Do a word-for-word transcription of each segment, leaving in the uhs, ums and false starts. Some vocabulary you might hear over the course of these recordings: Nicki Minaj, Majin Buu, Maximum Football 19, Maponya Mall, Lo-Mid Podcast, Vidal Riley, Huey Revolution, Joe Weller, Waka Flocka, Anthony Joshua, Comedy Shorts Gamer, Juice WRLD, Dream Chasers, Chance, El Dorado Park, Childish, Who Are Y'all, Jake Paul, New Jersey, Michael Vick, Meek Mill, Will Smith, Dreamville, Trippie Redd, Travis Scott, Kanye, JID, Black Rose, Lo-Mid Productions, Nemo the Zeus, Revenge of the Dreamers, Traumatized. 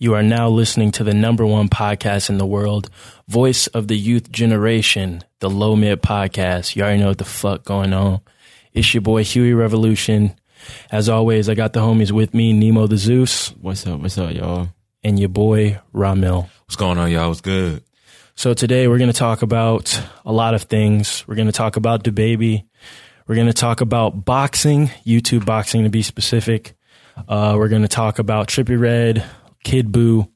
You are now listening to the number one podcast in the world, voice of the youth generation, the Lo-Mid Podcast. You already know what the fuck going on. It's your boy Huey Revolution. As always, I got the homies with me, Nemo the Zeus. What's up? What's up, y'all? And your boy Ramil. What's going on, y'all? What's good? So today we're going to talk about a lot of things. We're going to talk about DaBaby. We're going to talk about boxing, YouTube boxing to be specific. Uh, we're going to talk about Trippie Redd, Kid Buu.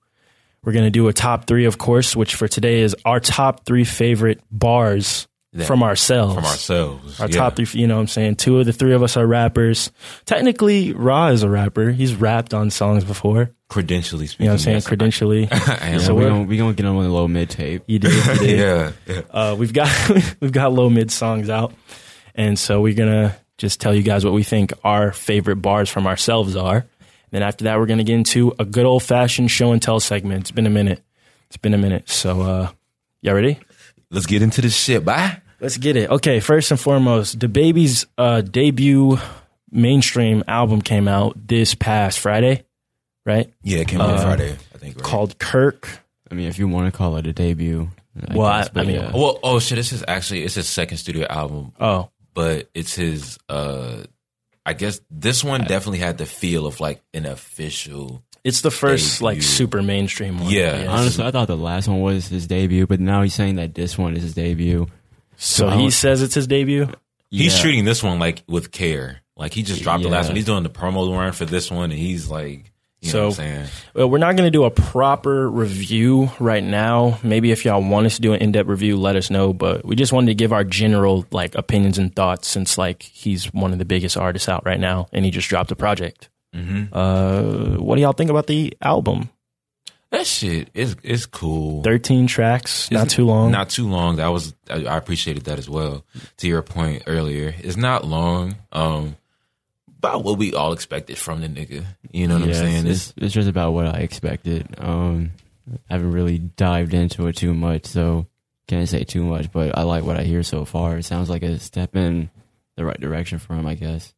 We're going to do a top three, of course, which for today is our top three favorite bars that, from ourselves. From ourselves. Our yeah. top three, you know what I'm saying? Two of the three of us are rappers. Technically, Ra is a rapper. He's rapped on songs before. Credentially speaking. You know what I'm saying? Credentially. I am. So we're going to get on the Lo-Mid tape. You did. You did. yeah. yeah. Uh, we've got, we've got Lo-Mid songs out. And so we're going to just tell you guys what we think our favorite bars from ourselves are. Then after that, we're going to get into a good old-fashioned show-and-tell segment. It's been a minute. It's been a minute. So uh, y'all ready? Let's get into this shit, bye. Let's get it. Okay, first and foremost, DaBaby's uh, debut mainstream album came out this past Friday, right? Yeah, it came out uh, Friday, I think. Right? Called Kirk. I mean, if you want to call it a debut. I well, guess, I, I mean, yeah. well, oh, shit, this is actually, it's his second studio album. Oh. But it's his... Uh, I guess this one definitely had the feel of like an official. It's the first debut. Like super mainstream one. Yeah. Yes. Honestly, I thought the last one was his debut, but now he's saying that this one is his debut. So, so he says it's his debut? He's yeah. treating this one like with care. Like he just dropped yeah. the last one. He's doing the promo run for this one and he's like, you so, know what I'm saying? Well, we're not going to do a proper review right now. Maybe if y'all want us to do an in-depth review, let us know. But we just wanted to give our general like opinions and thoughts since like he's one of the biggest artists out right now and he just dropped a project. Mm-hmm. Uh, what do y'all think about the album? That shit is is cool. thirteen tracks, it's not too long. Not too long. That was I, I appreciated that as well. To your point earlier, it's not long. Um About what we all expected from the nigga. You know what yes, I'm saying? It's, it's just about what I expected. Um, I haven't really dived into it too much, so can't say too much, but I like what I hear so far. It sounds like a step in the right direction for him, I guess.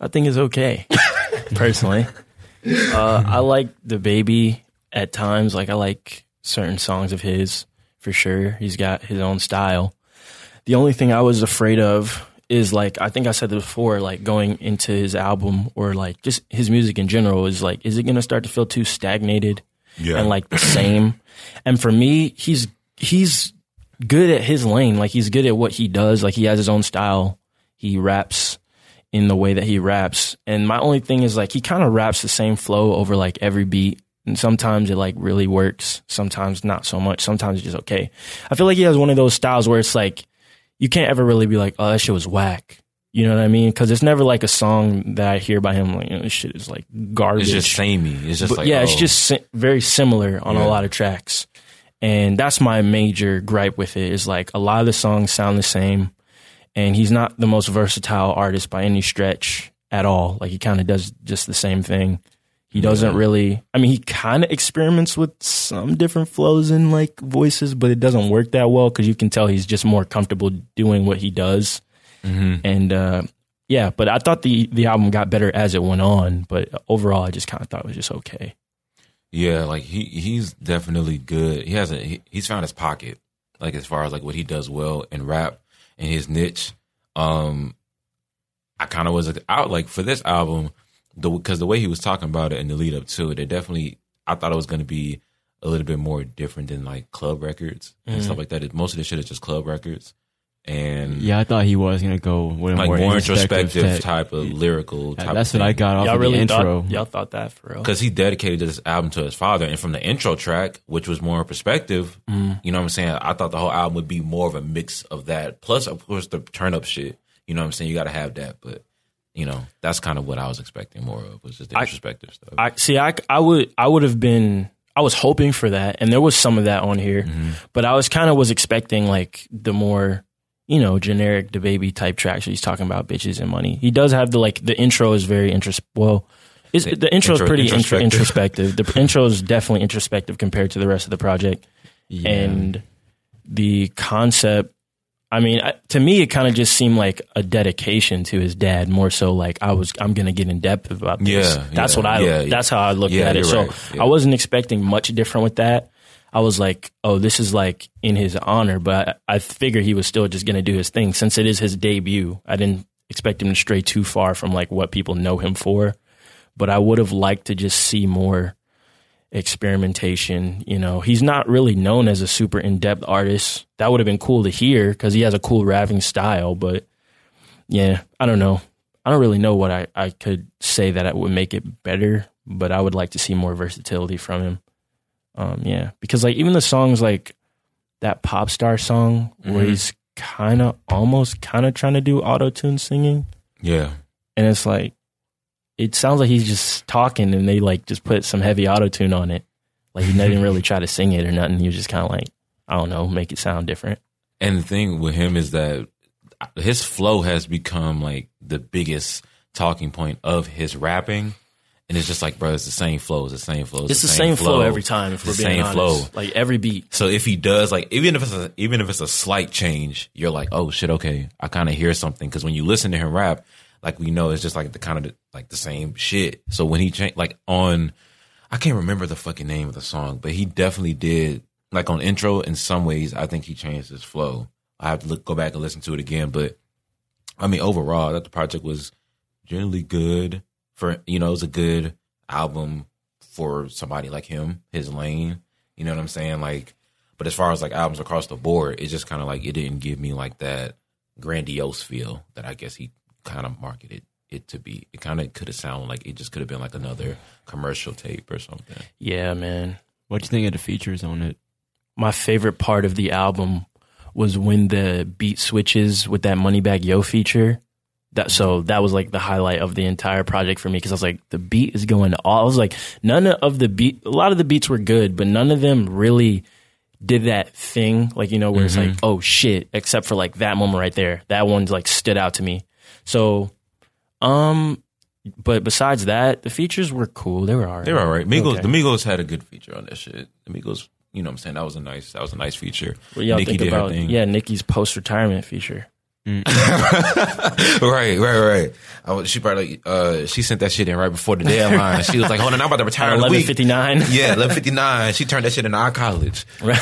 I think it's okay, personally. Uh, I like DaBaby at times. Like I like certain songs of his, for sure. He's got his own style. The only thing I was afraid of is like, I think I said this before, like going into his album or like just his music in general is like, is it going to start to feel too stagnated yeah. and like the same? And for me, he's, he's good at his lane. Like he's good at what he does. Like he has his own style. He raps in the way that he raps. And my only thing is like, he kind of raps the same flow over like every beat. And sometimes it like really works. Sometimes not so much. Sometimes it's just okay. I feel like he has one of those styles where it's like, you can't ever really be like, oh, that shit was whack. You know what I mean? Because it's never like a song that I hear by him like, you know, this shit is like garbage. It's just samey. It's just but, like, yeah, oh. it's just si- very similar on yeah. a lot of tracks. And that's my major gripe with it is like a lot of the songs sound the same. And he's not the most versatile artist by any stretch at all. Like he kind of does just the same thing. He doesn't yeah. really, I mean, he kind of experiments with some different flows and like voices, but it doesn't work that well because you can tell he's just more comfortable doing what he does. Mm-hmm. And uh, yeah, but I thought the, the album got better as it went on, but overall I just kind of thought it was just okay. Yeah, like he he's definitely good. He hasn't, he, he's found his pocket, like as far as like what he does well in rap and his niche. Um, I kind of was out like for this album, because the, the way he was talking about it in the lead up to it, it definitely, I thought it was going to be a little bit more different than like club records and mm-hmm. stuff like that. It, most of this shit is just club records. And yeah, I thought he was going to go with a like more, more introspective type, type of lyrical type That's of what thing. I got off y'all of really the intro. Thought, y'all thought that for real. Because he dedicated this album to his father. And from the intro track, which was more perspective, mm. you know what I'm saying? I thought the whole album would be more of a mix of that. Plus, of course, the turn up shit. You know what I'm saying? You got to have that, but. You know, that's kind of what I was expecting more of, was just the introspective I, stuff. I see. I, I would I would have been I was hoping for that. And there was some of that on here, mm-hmm. but I was kind of was expecting like the more, you know, generic DaBaby type tracks. He's talking about bitches and money. He does have the like the intro is very interest. Well, is the, the intro is pretty introspective. introspective. The intro is definitely introspective compared to the rest of the project. Yeah. And the concept. I mean, I, to me, it kind of just seemed like a dedication to his dad, more so like I was, I'm going to get in depth about this. Yeah, that's yeah, what I, yeah, that's how I looked yeah, at it. So right. yeah. I wasn't expecting much different with that. I was like, oh, this is like in his honor, but I, I figure he was still just going to do his thing since it is his debut. I didn't expect him to stray too far from like what people know him for, but I would have liked to just see more experimentation. You know, he's not really known as a super in-depth artist. That would have been cool to hear because he has a cool rapping style, but yeah, I don't know. I don't really know what I, I could say that it would make it better, but I would like to see more versatility from him. Um, yeah, because like even the songs like that pop star song mm-hmm. where he's kind of almost kind of trying to do auto-tune singing. Yeah. And it's like, it sounds like he's just talking and they like just put some heavy auto-tune on it. Like he didn't really try to sing it or nothing. He was just kind of like, I don't know, make it sound different. And the thing with him is that his flow has become like the biggest talking point of his rapping. And it's just like, bro, it's the same flow. It's the same flow. It's, it's the same, same flow. flow every time. If it's the same honest. flow. Like every beat. So if he does, like, even if it's a, even if it's a slight change, you're like, oh shit, okay, I kind of hear something. Because when you listen to him rap, like we know, it's just like the kind of like the same shit. So when he changed, like on, I can't remember the fucking name of the song, but he definitely did, like on intro. In some ways, I think he changed his flow. I have to look, go back and listen to it again. But I mean, overall, that the project was generally good. For, you know, it was a good album for somebody like him, his lane. You know what I'm saying? Like, but as far as like albums across the board, it's just kind of like it didn't give me like that grandiose feel that I guess he kind of marketed it to be. It kind of could have sounded like it just could have been like another commercial tape or something. Yeah, man. What do you think of the features on it? My favorite part of the album was when the beat switches with that Money Back Yo feature. That, so that was like the highlight of the entire project for me because I was like, the beat is going all. I was like, none of the beat, a lot of the beats were good, but none of them really did that thing. Like, you know, where mm-hmm. it's like, oh shit, except for like that moment right there. That one's like stood out to me. So, um, but besides that, the features were cool. They were all right. They were all right. Migos, okay. The Migos had a good feature on that shit. The Migos, you know what I'm saying? That was a nice, that was a nice feature. What y'all Nicki think about, yeah, Nicki's post-retirement feature. right, right, right. I, she probably uh, she sent that shit in right before the deadline. She was like, "Hold on, I'm about to retire." Eleven fifty nine. Yeah, eleven fifty nine. She turned that shit into our college. Right.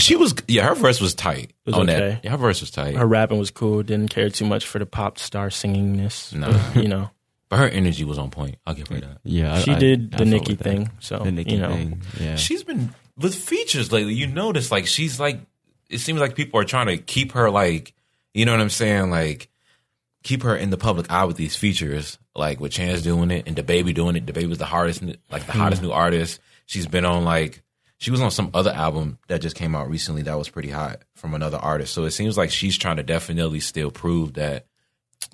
She was yeah. Her verse was tight was on okay. that. Yeah, her verse was tight. Her rapping was cool. Didn't care too much for the pop star singingness. No, nah. you know. But her energy was on point. I'll give her that. Yeah, I, she did I, the I Nicki thing. That. So the Nicki you know, thing. Yeah. She's been with features lately. You notice like she's like. It seems like people are trying to keep her, like, you know what I'm saying? Like, keep her in the public eye with these features, like with Chance doing it and DaBaby doing it. DaBaby's the hardest, like the hottest new artist. She's been on like, she was on some other album that just came out recently that was pretty hot from another artist. So it seems like she's trying to definitely still prove that,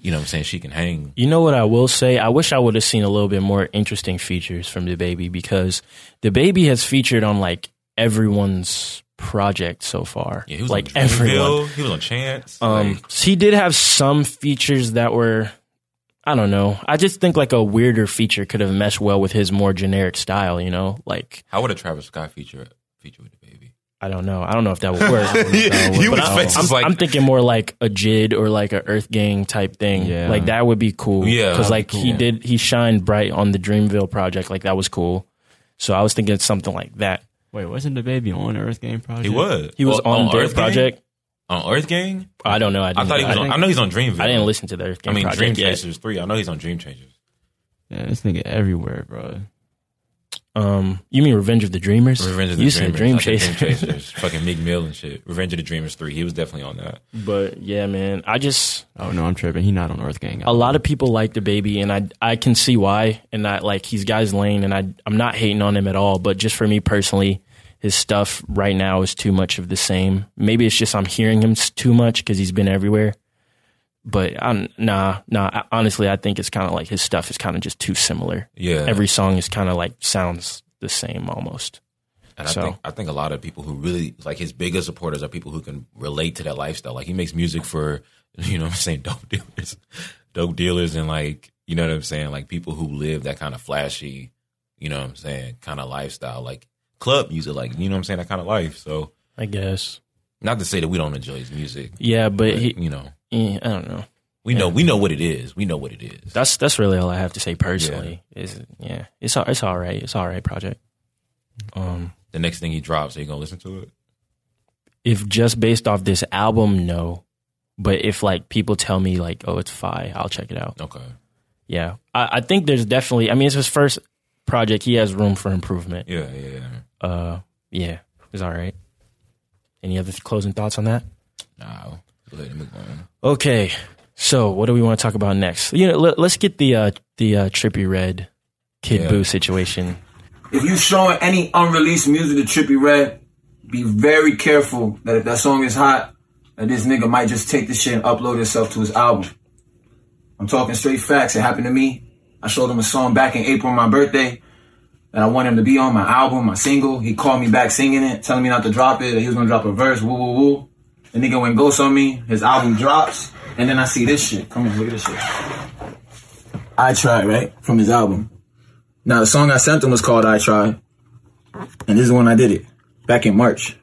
you know what I'm saying, she can hang. You know what I will say? I wish I would have seen a little bit more interesting features from DaBaby because DaBaby has featured on like everyone's project so far. Yeah, he was like on everyone. He was on Chance. Um, like. He did have some features that were, I don't know. I just think like a weirder feature could have meshed well with his more generic style, you know? Like, how would a Travis Scott feature feature with DaBaby? I don't know. I don't know if that would work. yeah, would, would I'm, like, I'm thinking more like a Jid or like a Earth Gang type thing. Yeah. Like that would be cool. Yeah. Because like cool. he did, he shined bright on the Dreamville project. Like that was cool. So I was thinking something like that. Wait, wasn't DaBaby on Earth Gang project? He was. He was well, on, on Earth, Earth project. On Earth Gang? I don't know. I, didn't I thought know. he was. On, I, I know he's on Dreamville. I didn't listen to the Earth Gang. I mean, Dream Chasers three. I know he's on Dream Chasers. Yeah, this nigga everywhere, bro. Um, you mean Revenge of the Dreamers? Revenge of the you Dreamers. You said Dream Chasers. Dream Chasers. Fucking Meek Mill and shit. Revenge of the Dreamers three. He was definitely on that. But yeah, man, I just. Oh no, I'm tripping. He's not on Earth Gang. A lot know. of people like DaBaby, and I I can see why. And I like he's guys lane, and I I'm not hating on him at all. But just for me personally. His stuff right now is too much of the same. Maybe it's just I'm hearing him too much because he's been everywhere. But I'm, nah, nah. I, honestly, I think it's kind of like his stuff is kind of just too similar. Yeah, every song is kind of like sounds the same almost. And so. I think I think a lot of people who really like his biggest supporters are people who can relate to that lifestyle. Like he makes music for, you know what I'm saying, dope dealers, dope dealers, and like you know what I'm saying, like people who live that kind of flashy, you know what I'm saying, kind of lifestyle, like. Club music, like, you know what I'm saying, that kind of life. So I guess Not to say that we don't enjoy his music. Yeah, but, but he, you know, yeah, I don't know. We yeah. know we know what it is. We know what it is. That's that's really all I have to say personally. Yeah. Is yeah, it's it's all right. It's all right project. Um, the next thing he drops, are you gonna listen to it? If just based off this album, no. But if like people tell me like, oh, it's fire, I'll check it out. Okay. Yeah, I, I think there's definitely. I mean, it's his first project. He has room for improvement. Yeah, yeah, yeah. Uh, yeah, it's all right. Any other closing thoughts on that? No. Go ahead and move on. Okay. So, what do we want to talk about next? You know, let, let's get the uh, the uh, Trippie Redd, Kid yeah. Buu situation. If you showing any unreleased music to Trippie Redd, be very careful that if that song is hot, that this nigga might just take this shit and upload itself to his album. I'm talking straight facts. It happened to me. I showed him a song back in April, my birthday, that I wanted him to be on my album, my single. He called me back singing it, telling me not to drop it, that he was gonna drop a verse. Woo woo woo. The nigga went ghost on me. His album drops. And then I see this shit. Come on, look at this shit. I Try, right? From his album. Now, the song I sent him was called I Try. And this is when I did it. Back in March.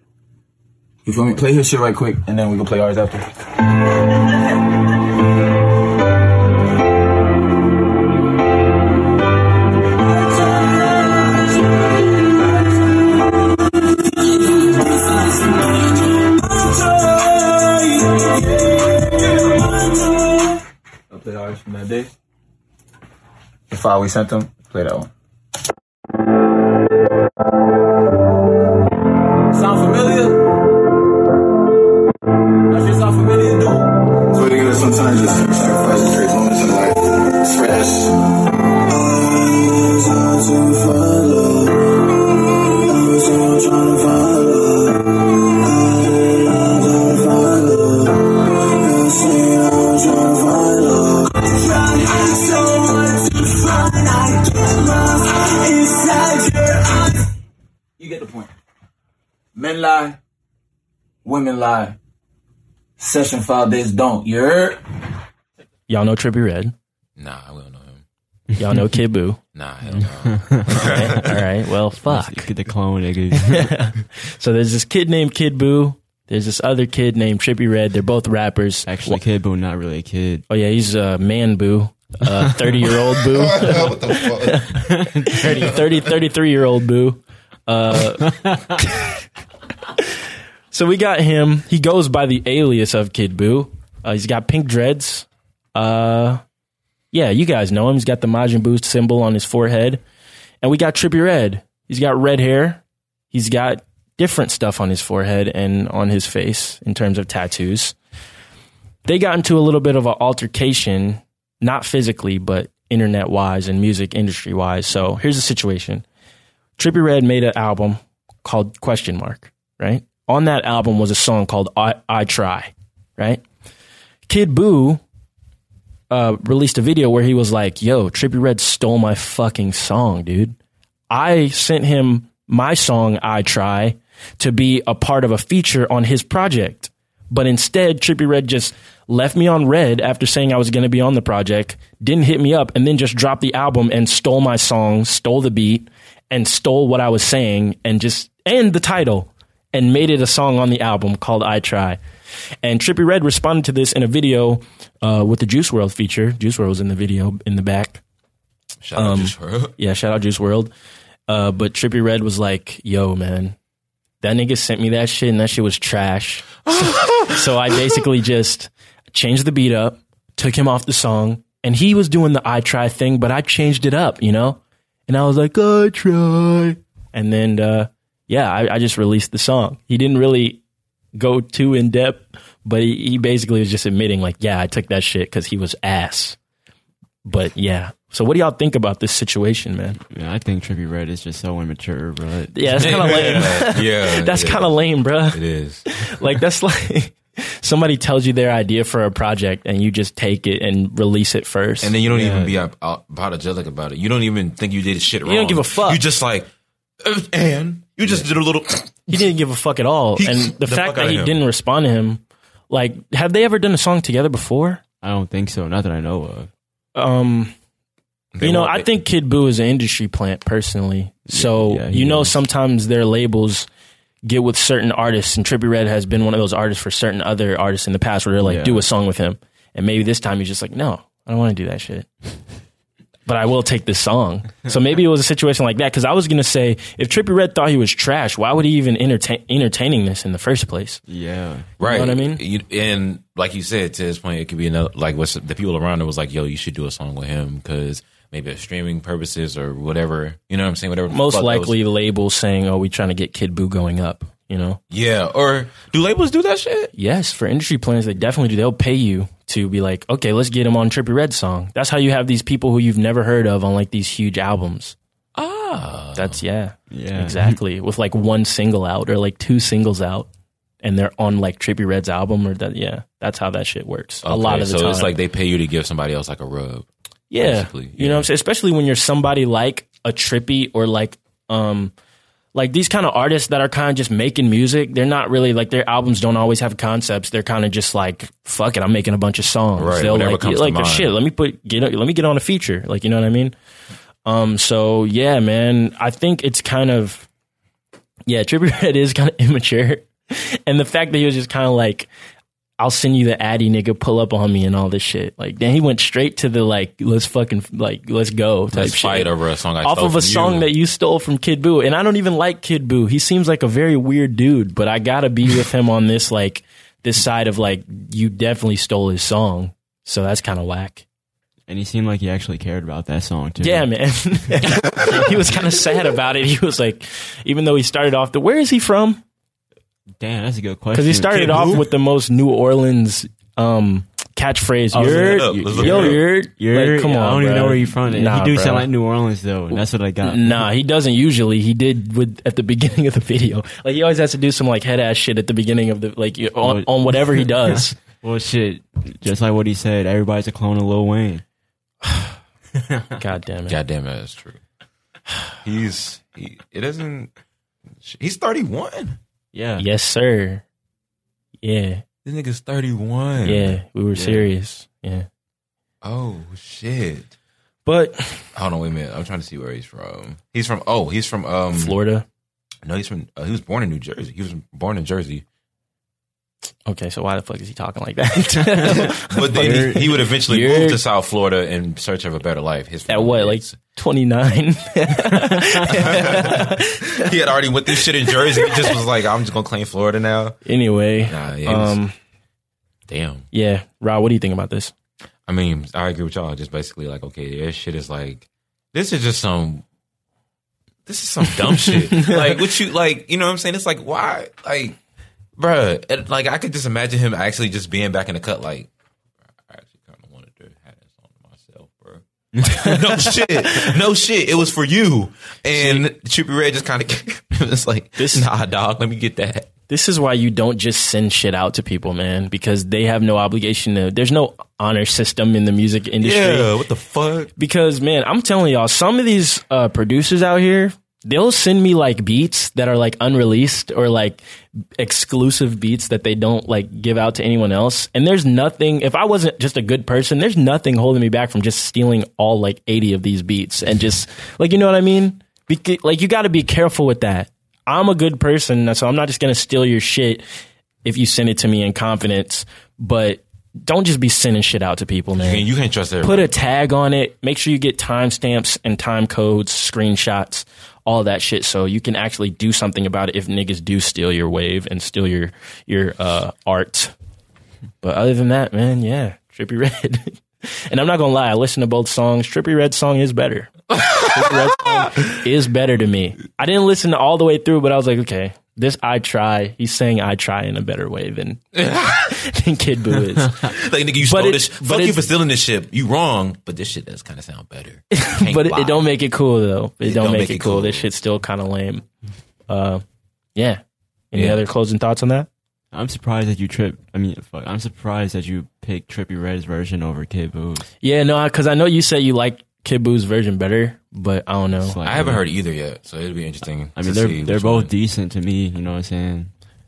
You feel me? Play his shit right quick, and then we can play ours after. Play ours from that day. The file we sent them, play that one. Sound familiar? That shit sound familiar, dude. So together sometimes just sacrifice and create moments in life for us. I was trying to follow. I was all trying to follow. You get the point. Men lie, women lie, session file days don't. You heard? Y'all know Trippie Redd? Nah, I don't know him. Y'all know Kid Buu? Nah, I don't know. Alright, all right, well, fuck. Get the clone niggas. So there's this kid named Kid Buu. There's this other kid named Trippie Redd. They're both rappers. Actually, well, Kid Buu, not really a kid. Oh, yeah, he's a uh, man Buu. Uh, thirty-year-old Buu. What the fuck? thirty, thirty, thirty-three-year-old Buu. Uh, so we got him. He goes by the alias of Kid Buu. Uh, he's got pink dreads. Uh, yeah, you guys know him. He's got the Majin Buu symbol on his forehead. And we got Trippie Redd. He's got red hair. He's got different stuff on his forehead and on his face in terms of tattoos. They got into a little bit of an altercation, not physically, but internet wise and music industry wise. So here's the situation. Trippie Redd made an album called Question Mark, right? On that album was a song called I, I Try, right? Kid Buu uh, released a video where he was like, yo, Trippie Redd stole my fucking song, dude. I sent him my song, I Try, to be a part of a feature on his project. But instead, Trippie Redd just left me on red after saying I was going to be on the project, didn't hit me up, and then just dropped the album and stole my song, stole the beat, and stole what I was saying, and just, and the title, and made it a song on the album called I Try. And Trippie Redd responded to this in a video uh, with the Juice world feature. Juice world was in the video in the back. Shout um, out Juice world. Yeah, shout out Juice world. Uh, but Trippie Redd was like, yo, man, that nigga sent me that shit and that shit was trash. So, so I basically just changed the beat up, took him off the song, and he was doing the I Try thing, but I changed it up, you know? And I was like, I try. And then, uh, yeah, I, I just released the song. He didn't really go too in depth, but he, he basically was just admitting like, yeah, I took that shit because he was ass. But yeah. So what do y'all think about this situation, man? Yeah, I think Trippie Redd is just so immature, bro. Yeah, that's kind of lame. Yeah, that's kind of lame, bro. It is. Like that's like somebody tells you their idea for a project and you just take it and release it first, and then you don't yeah. even be apologetic about it. You don't even think you did shit wrong. You don't give a fuck. You just like, and you just yeah. did a little. He didn't give a fuck at all, he, and the, the fact that he him. didn't respond to him. Like, have they ever done a song together before? I don't think so. Not that I know of. Um. They you know, I it. think Kid Buu is an industry plant, personally. So, yeah, yeah, you know, is. sometimes their labels get with certain artists, and Trippie Redd has been one of those artists for certain other artists in the past where they're like, yeah. do a song with him. And maybe this time he's just like, no, I don't want to do that shit. But I will take this song. So maybe it was a situation like that, because I was going to say, if Trippie Redd thought he was trash, why would he even entertain entertaining this in the first place? Yeah. Right. You know what I mean? You, and like you said, to his point, it could be another, like what's the people around him was like, yo, you should do a song with him because maybe it's streaming purposes or whatever. You know what I'm saying? Whatever. Most likely those. Labels saying, oh, we trying to get Kid Buu going up, you know? Yeah. Or do labels do that shit? Yes. For industry plans, they definitely do. They'll pay you to be like, okay, let's get him on Trippie Redd's song. That's how you have these people who you've never heard of on like these huge albums. Ah, that's yeah, yeah, exactly. With like one single out or like two singles out, and they're on like Trippie Redd's album or that. Yeah, that's how that shit works. Okay, a lot of the so time, so it's like they pay you to give somebody else like a rub. Yeah, yeah, you know what I'm saying? Especially when you're somebody like a Trippie or like um. Like these kind of artists that are kind of just making music, they're not really like their albums don't always have concepts. They're kind of just like, fuck it, I'm making a bunch of songs. Right, they'll like, comes like to shit, let me put get let me get on a feature. Like, you know what I mean? Um, so yeah, man, I think it's kind of yeah, Trippie Redd is kind of immature, and the fact that he was just kind of like, I'll send you the addy, nigga, pull up on me and all this shit. Like, then he went straight to the, like, let's fucking, like, let's go type let's shit. Fight over a song I Off stole of a song you. that you stole from Kid Buu. And I don't even like Kid Buu. He seems like a very weird dude, but I gotta be with him on this, like, this side of, like, you definitely stole his song. So that's kind of whack. And he seemed like he actually cared about that song, too. Yeah, man. He was kind of sad about it. He was like, even though he started off the, where is he from? Damn, that's a good question. Because he started Kid off Buu? with the most New Orleans um, catchphrase. Oh, you're, yo, you're, you're, like, come yeah, on, I don't bro. even know where you're from. Nah, he do bro. sound like New Orleans, though, and that's what I got. Nah, he doesn't usually. He did with at the beginning of the video. Like, he always has to do some, like, head-ass shit at the beginning of the, like, on, on whatever he does. Well, shit, just like what he said, everybody's a clone of Lil Wayne. God damn it. God damn it, that's true. He's, he, it doesn't, he's thirty-one. Yeah. Yes, sir. Yeah. This nigga's thirty-one. Yeah, we were yeah. serious. Yeah. Oh, shit. But hold on, wait a minute. I'm trying to see where he's from. He's from, oh, he's from um, Florida? No, he's from, uh, he was born in New Jersey. He was born in Jersey. Okay, so why the fuck is he talking like that? But then he, he would eventually move to South Florida in search of a better life. His at what, days. like twenty-nine? He had already went through shit in Jersey. He just was like, I'm just going to claim Florida now. Anyway. Nah, yeah, was, um, damn. Yeah. Rob, what do you think about this? I mean, I agree with y'all. Just basically like, okay, this shit is like, this is just some, this is some dumb shit. Like, what you, like, you know what I'm saying? It's like, why, like. Bruh, it, like, I could just imagine him actually just being back in the cut, like, I actually kind of wanted to have this on myself, bro. Like, no shit. No shit. It was for you. And Trippie Redd just kind of, it's like, this, nah, dog, let me get that. This is why you don't just send shit out to people, man, because they have no obligation to, there's no honor system in the music industry. Yeah, what the fuck? Because, man, I'm telling y'all, some of these uh, producers out here, they'll send me like beats that are like unreleased or like exclusive beats that they don't like give out to anyone else. And there's nothing, if I wasn't just a good person, there's nothing holding me back from just stealing all like eighty of these beats and just like, you know what I mean? Be- like you got to be careful with that. I'm a good person, so I'm not just going to steal your shit if you send it to me in confidence, but don't just be sending shit out to people, man. You can't, you can't trust everybody. Put a tag on it. Make sure you get timestamps and time codes, screenshots, all that shit, so you can actually do something about it if niggas do steal your wave and steal your your uh, art. But other than that, man, yeah, Trippie Redd. And I'm not gonna lie, I listen to both songs. Trippie Redd's song is better. Trippie Redd's song is better to me. I didn't listen to all the way through, but I was like, okay, this I Try. He's saying I Try in a better way than than Kid Buu is. Like, nigga, you stole this. Fuck you for stealing this shit. You wrong, but this shit does kind of sound better. But it, it don't make it cool though. It, it don't, don't make, make it cool. cool. This shit's still kind of lame. Uh, yeah. Any yeah. other closing thoughts on that? I'm surprised that you trip. I mean, fuck. I'm surprised that you picked Trippie Redd's version over Kid Buu. Yeah, no, because I, I know you said you like Kid Buu's version better, but I don't know. Like, I haven't heard either yet, so it'll be interesting. I mean, they're they're both one. decent to me. You know what I'm saying?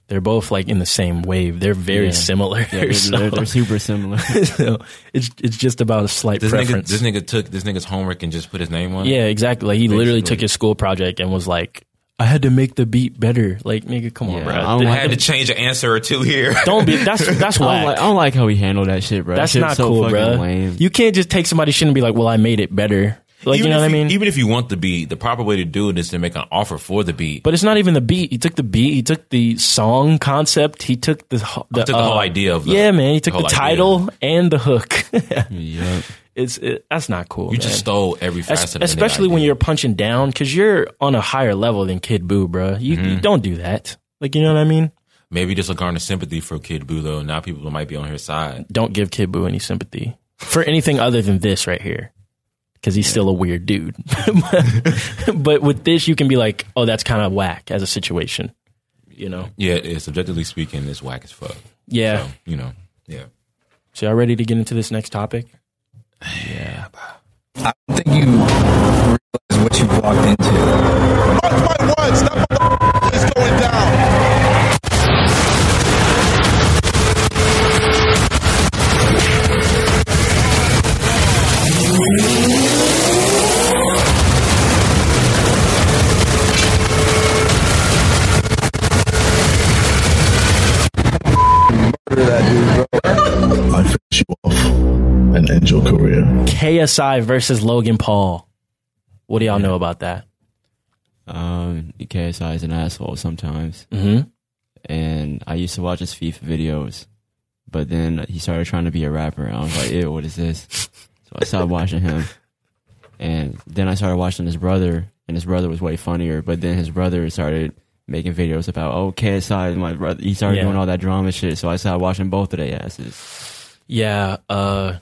They're both like in the same wave. They're very yeah. similar. Yeah, they're, so. they're, they're super similar. So it's it's just about a slight this preference. Nigga, this nigga took this nigga's homework and just put his name on it. Yeah, exactly. Like he Basically. literally took his school project and was like, I had to make the beat better. Like, nigga, come yeah, on, bro. I, don't I had like, to change an answer or two here. Don't be. That's that's whack. I don't like, I don't like how we handle that shit, bro. That's that not so cool, bro. Lame. You can't just take somebody's shit and be like, well, I made it better. Like, even you know what I mean? You, even if you want the beat, the proper way to do it is to make an offer for the beat. But it's not even the beat. He took the beat. He took the song concept. He took the the, took the uh, whole idea of the, yeah, man. He took the, the title and the hook. Yep. It's it, that's not cool. You man. Just stole every facet, As, of especially when you're punching down, because you're on a higher level than Kid Buu, bro. You, mm-hmm. you don't do that. Like, you know what I mean? Maybe just a garner sympathy for Kid Buu though. Now people might be on his side. Don't give Kid Buu any sympathy for anything other than this right here. Because he's yeah. still a weird dude. but, but with this, you can be like, oh, that's kind of whack as a situation, you know? Yeah, it is. Subjectively speaking, it's whack as fuck. Yeah. So, you know, yeah. So y'all ready to get into this next topic? Yeah. I don't think you realize what you walked into. Mark my words, that motherfucker is going down. I finish you off and end your career. K S I versus Logan Paul. What do y'all yeah. know about that? Um, K S I is an asshole sometimes. Mm-hmm. And I used to watch his FIFA videos, but then he started trying to be a rapper. And I was like, ew, what is this? So I stopped watching him. And then I started watching his brother, and his brother was way funnier. But then his brother started making videos about, oh, K S I, my brother, he started yeah. doing all that drama shit, so I started watching both of their asses. Yeah, uh,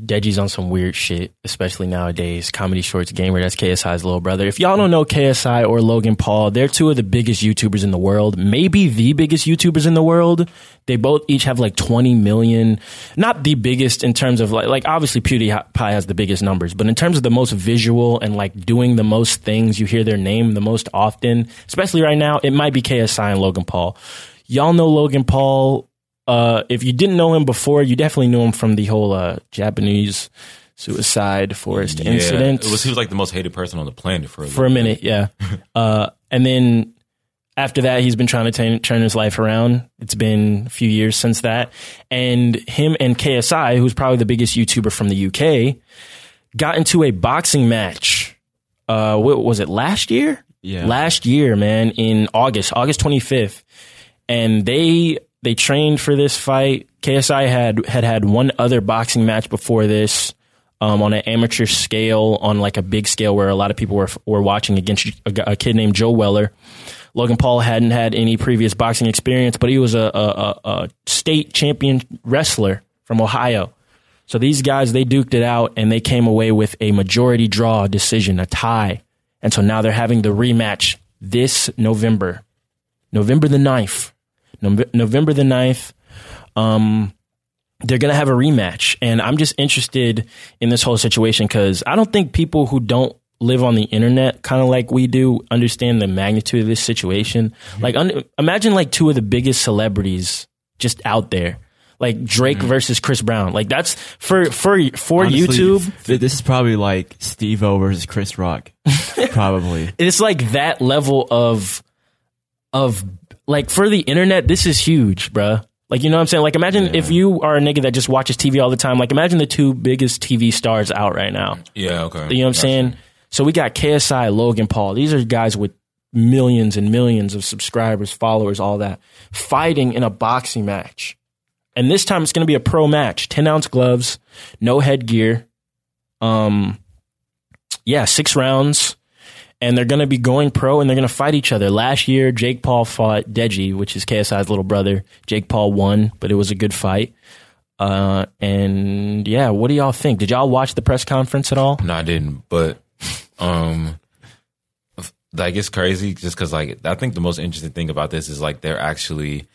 Deji's on some weird shit, especially nowadays. Comedy Shorts Gamer, that's K S I's little brother. If y'all don't know K S I or Logan Paul, they're two of the biggest YouTubers in the world, maybe the biggest YouTubers in the world. They both each have like twenty million, not the biggest in terms of like, like obviously PewDiePie has the biggest numbers, but in terms of the most visual and like doing the most things, you hear their name the most often, especially right now, it might be K S I and Logan Paul. Y'all know Logan Paul. Uh, if you didn't know him before, you definitely knew him from the whole uh, Japanese suicide forest yeah. incident. It was, he was like the most hated person on the planet for a, for a minute. Yeah. uh, and then after that, he's been trying to t- turn his life around. It's been a few years since that. And him and K S I, who's probably the biggest YouTuber from the U K, got into a boxing match. Uh, what was it, last year? Yeah. Last year, man, in August, August twenty-fifth. And they... They trained for this fight. K S I had had, had one other boxing match before this um, on an amateur scale, on like a big scale where a lot of people were were watching against a, a kid named Joe Weller. Logan Paul hadn't had any previous boxing experience, but he was a, a, a state champion wrestler from Ohio. So these guys, they duked it out and they came away with a majority draw decision, a tie. And so now they're having the rematch this November, November the ninth. November the ninth, um, they're going to have a rematch. And I'm just interested in this whole situation because I don't think people who don't live on the internet kind of like we do understand the magnitude of this situation. Mm-hmm. Like, un- imagine like two of the biggest celebrities just out there. Like Drake mm-hmm. versus Chris Brown. Like that's for for for honestly, YouTube. Th- this is probably like Steve-O versus Chris Rock. Probably. It's like that level of of like, for the internet, this is huge, bruh. Like, you know what I'm saying? Like, imagine yeah. if you are a nigga that just watches T V all the time. Like, imagine the two biggest T V stars out right now. Yeah, okay. You know what I'm gotcha. saying? So we got K S I, Logan Paul. These are guys with millions and millions of subscribers, followers, all that, fighting in a boxing match. And this time it's going to be a pro match. ten-ounce gloves, no headgear. Um, yeah, six rounds. And they're going to be going pro and they're going to fight each other. Last year, Jake Paul fought Deji, which is K S I's little brother. Jake Paul won, but it was a good fight. Uh, and yeah, what do y'all think? Did y'all watch the press conference at all? No, I didn't. But um, like, it's crazy just because, like, I think the most interesting thing about this is, like, they're actually,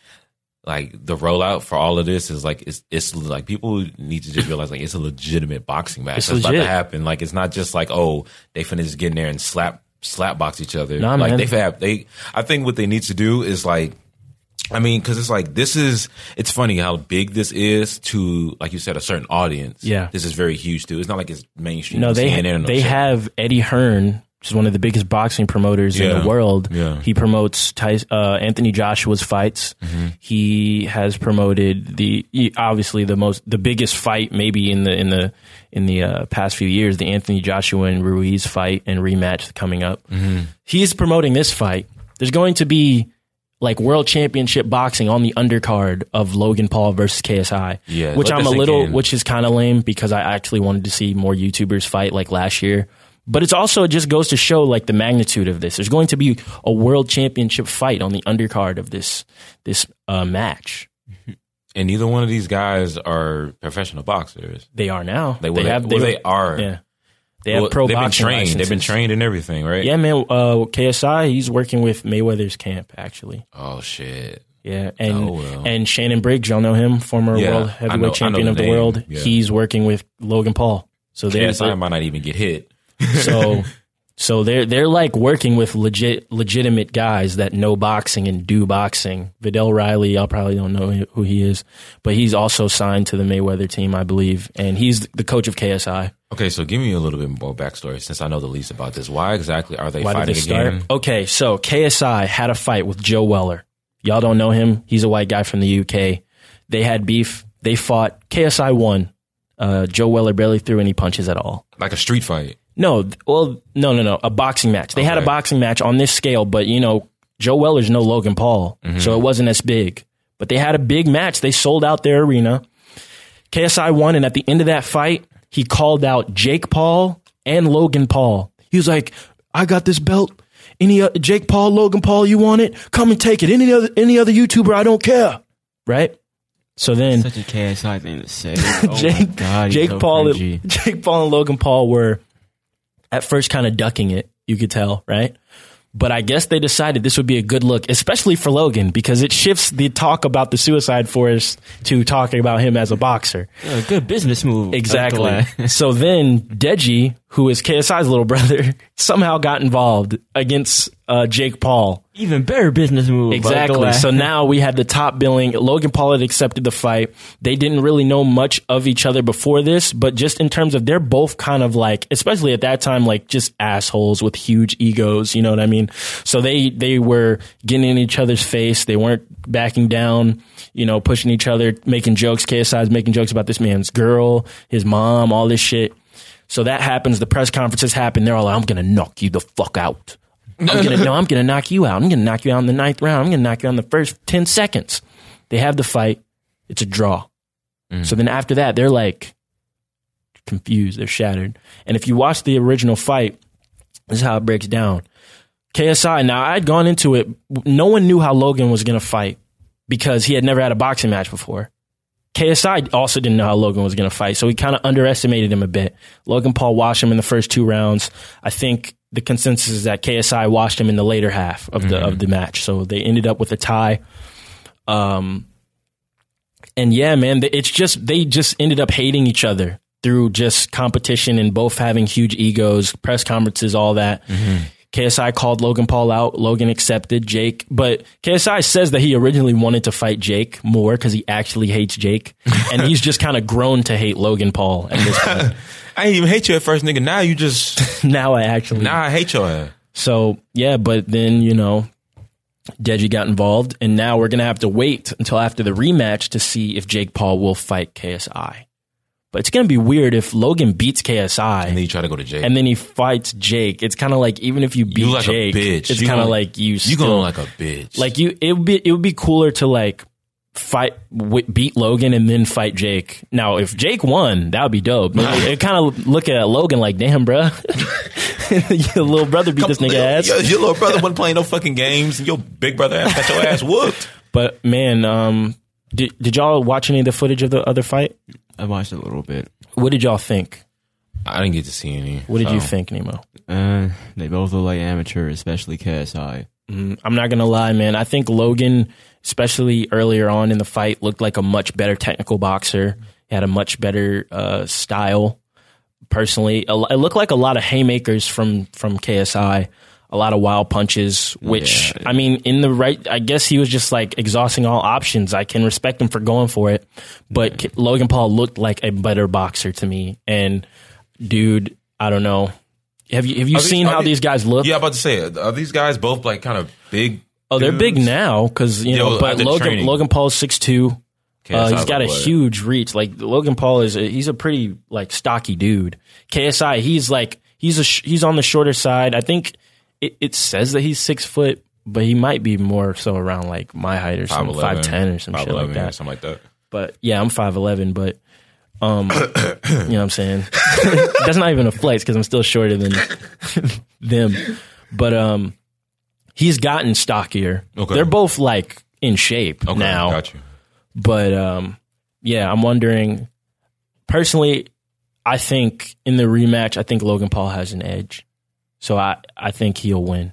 like, the rollout for all of this is, like, it's, it's like people need to just realize, like, it's a legitimate boxing match. It's legit. That's about to happen. Like, it's not just like, oh, they finna just get in there and slap. Slap box each other. Nah, like man. they have, they. I think what they need to do is like, I mean, because it's like this is. It's funny how big this is to, like you said, a certain audience. Yeah, this is very huge too. It's not like it's mainstream. No, they C N N they, they have Eddie Hearn which is one of the biggest boxing promoters yeah. in the world. Yeah. He promotes Tyson, uh, Anthony Joshua's fights. Mm-hmm. He has promoted the obviously the most the biggest fight maybe in the in the in the uh, past few years, the Anthony Joshua and Ruiz fight and rematch coming up. Mm-hmm. He's promoting this fight. There's going to be like world championship boxing on the undercard of Logan Paul versus K S I, yeah, which I'm a little, again. which is kind of lame because I actually wanted to see more YouTubers fight like last year. But it's also, it just goes to show like the magnitude of this. There's going to be a world championship fight on the undercard of this, this uh, match. And neither one of these guys are professional boxers. They are now. They, well, they, have, they, well, they are. Yeah. They have well, pro they've boxing been trained. Licenses. They've been trained in everything, right? Yeah, man. Uh, K S I, he's working with Mayweather's camp, actually. Oh, shit. Yeah. And oh, well. and Shannon Briggs, y'all know him, former yeah, world heavyweight know, champion the of the name. world. Yeah. He's working with Logan Paul. So K S I might not even get hit. so so they're, they're like working with legit legitimate guys that know boxing and do boxing. Vidal Riley, y'all probably don't know who he is, but he's also signed to the Mayweather team, I believe. And he's the coach of K S I. Okay, so give me a little bit more backstory since I know the least about this. Why exactly are they Why fighting did they start? again? Okay, so K S I had a fight with Joe Weller. Y'all don't know him. He's a white guy from the U K. They had beef. They fought. K S I won. Uh, Joe Weller barely threw any punches at all. Like a street fight? No, well, no, no, no. A boxing match. They okay. had a boxing match on this scale, but, you know, Joe Weller's no Logan Paul, mm-hmm. so it wasn't as big. But they had a big match. They sold out their arena. K S I won, and at the end of that fight, he called out Jake Paul and Logan Paul. He was like, I got this belt. Any uh, Jake Paul, Logan Paul, you want it? Come and take it. Any other any other YouTuber, I don't care. Right? So then such a K S I thing to say. Oh Jake, God, Jake so Paul and, Jake Paul and Logan Paul were at first kind of ducking it, you could tell, right? But I guess they decided this would be a good look, especially for Logan, because it shifts the talk about the Suicide Forest to talking about him as a boxer. Yeah, good business move. Exactly. So then Deji, who is K S I's little brother, somehow got involved against uh, Jake Paul. Even better business move. Exactly. So now we had the top billing. Logan Paul had accepted the fight. They didn't really know much of each other before this, but just in terms of they're both kind of like, especially at that time, like just assholes with huge egos. You know what I mean? So they, they were getting in each other's face. They weren't backing down, you know, pushing each other, making jokes. K S I's making jokes about this man's girl, his mom, all this shit. So that happens. The press conferences happen. They're all like, I'm going to knock you the fuck out. I'm gonna, no, I'm going to knock you out. I'm going to knock you out in the ninth round. I'm going to knock you out in the first ten seconds. They have the fight. It's a draw. Mm. So then after that, they're like confused. They're shattered. And if you watch the original fight, this is how it breaks down. K S I, now I'd gone into it. No one knew how Logan was going to fight because he had never had a boxing match before. K S I also didn't know how Logan was going to fight, so he kind of underestimated him a bit. Logan Paul washed him in the first two rounds. I think the consensus is that K S I washed him in the later half of the mm-hmm. of the match, so they ended up with a tie. Um, and yeah, man, it's just they just ended up hating each other through just competition and both having huge egos, press conferences, all that. Mm-hmm. K S I called Logan Paul out. Logan accepted Jake. But K S I says that he originally wanted to fight Jake more because he actually hates Jake. And he's just kind of grown to hate Logan Paul at this point. I didn't even hate you at first, nigga. Now you just... now I actually... Now I hate you. So, yeah, but then, you know, Deji got involved. And now we're going to have to wait until after the rematch to see if Jake Paul will fight K S I. But it's going to be weird if Logan beats K S I. And then you try to go to Jake. And then he fights Jake. It's kind of like, even if you beat you like Jake, a bitch. It's kind of like you still. You're going like a bitch. Like you, it would be, it would be cooler to like fight, w- beat Logan and then fight Jake. Now, if Jake won, that would be dope. It kind of look at Logan like, damn, bro. Your little brother beat Come, this nigga little, ass. Your, your little brother wasn't playing no fucking games. And your big brother ass got your ass whooped. But man, um, did, did y'all watch any of the footage of the other fight? I watched a little bit. What did y'all think? I didn't get to see any. What so. did you think, Nemo? Uh, they both look like amateurs, especially K S I. Mm, I'm not going to lie, man. I think Logan, especially earlier on in the fight, looked like a much better technical boxer. He had a much better uh, style, personally. It looked like a lot of haymakers from, from K S I. A lot of wild punches, which, yeah. I mean, in the right, I guess he was just like exhausting all options. I can respect him for going for it, but yeah. Logan Paul looked like a better boxer to me. And dude, I don't know. Have you have you are seen these, how these, these guys look? Yeah, I'm about to say, are these guys both like kind of big? Oh, dudes? They're big now because you yeah, know. But Logan training. Logan Paul is six two. Uh, he's got a huge reach. Like Logan Paul is, a, he's a pretty like stocky dude. K S I, he's like he's a sh- he's on the shorter side. I think it, it says that he's six foot, but he might be more so around like my height or something, five ten or some shit like that. Something like that. But yeah, I'm five eleven, but. Um, you know what I'm saying? That's not even a flex because I'm still shorter than them. But um, he's gotten stockier. Okay. They're both like in shape okay, now. Got you. But um, yeah, I'm wondering. Personally, I think in the rematch, I think Logan Paul has an edge. So I, I think he'll win.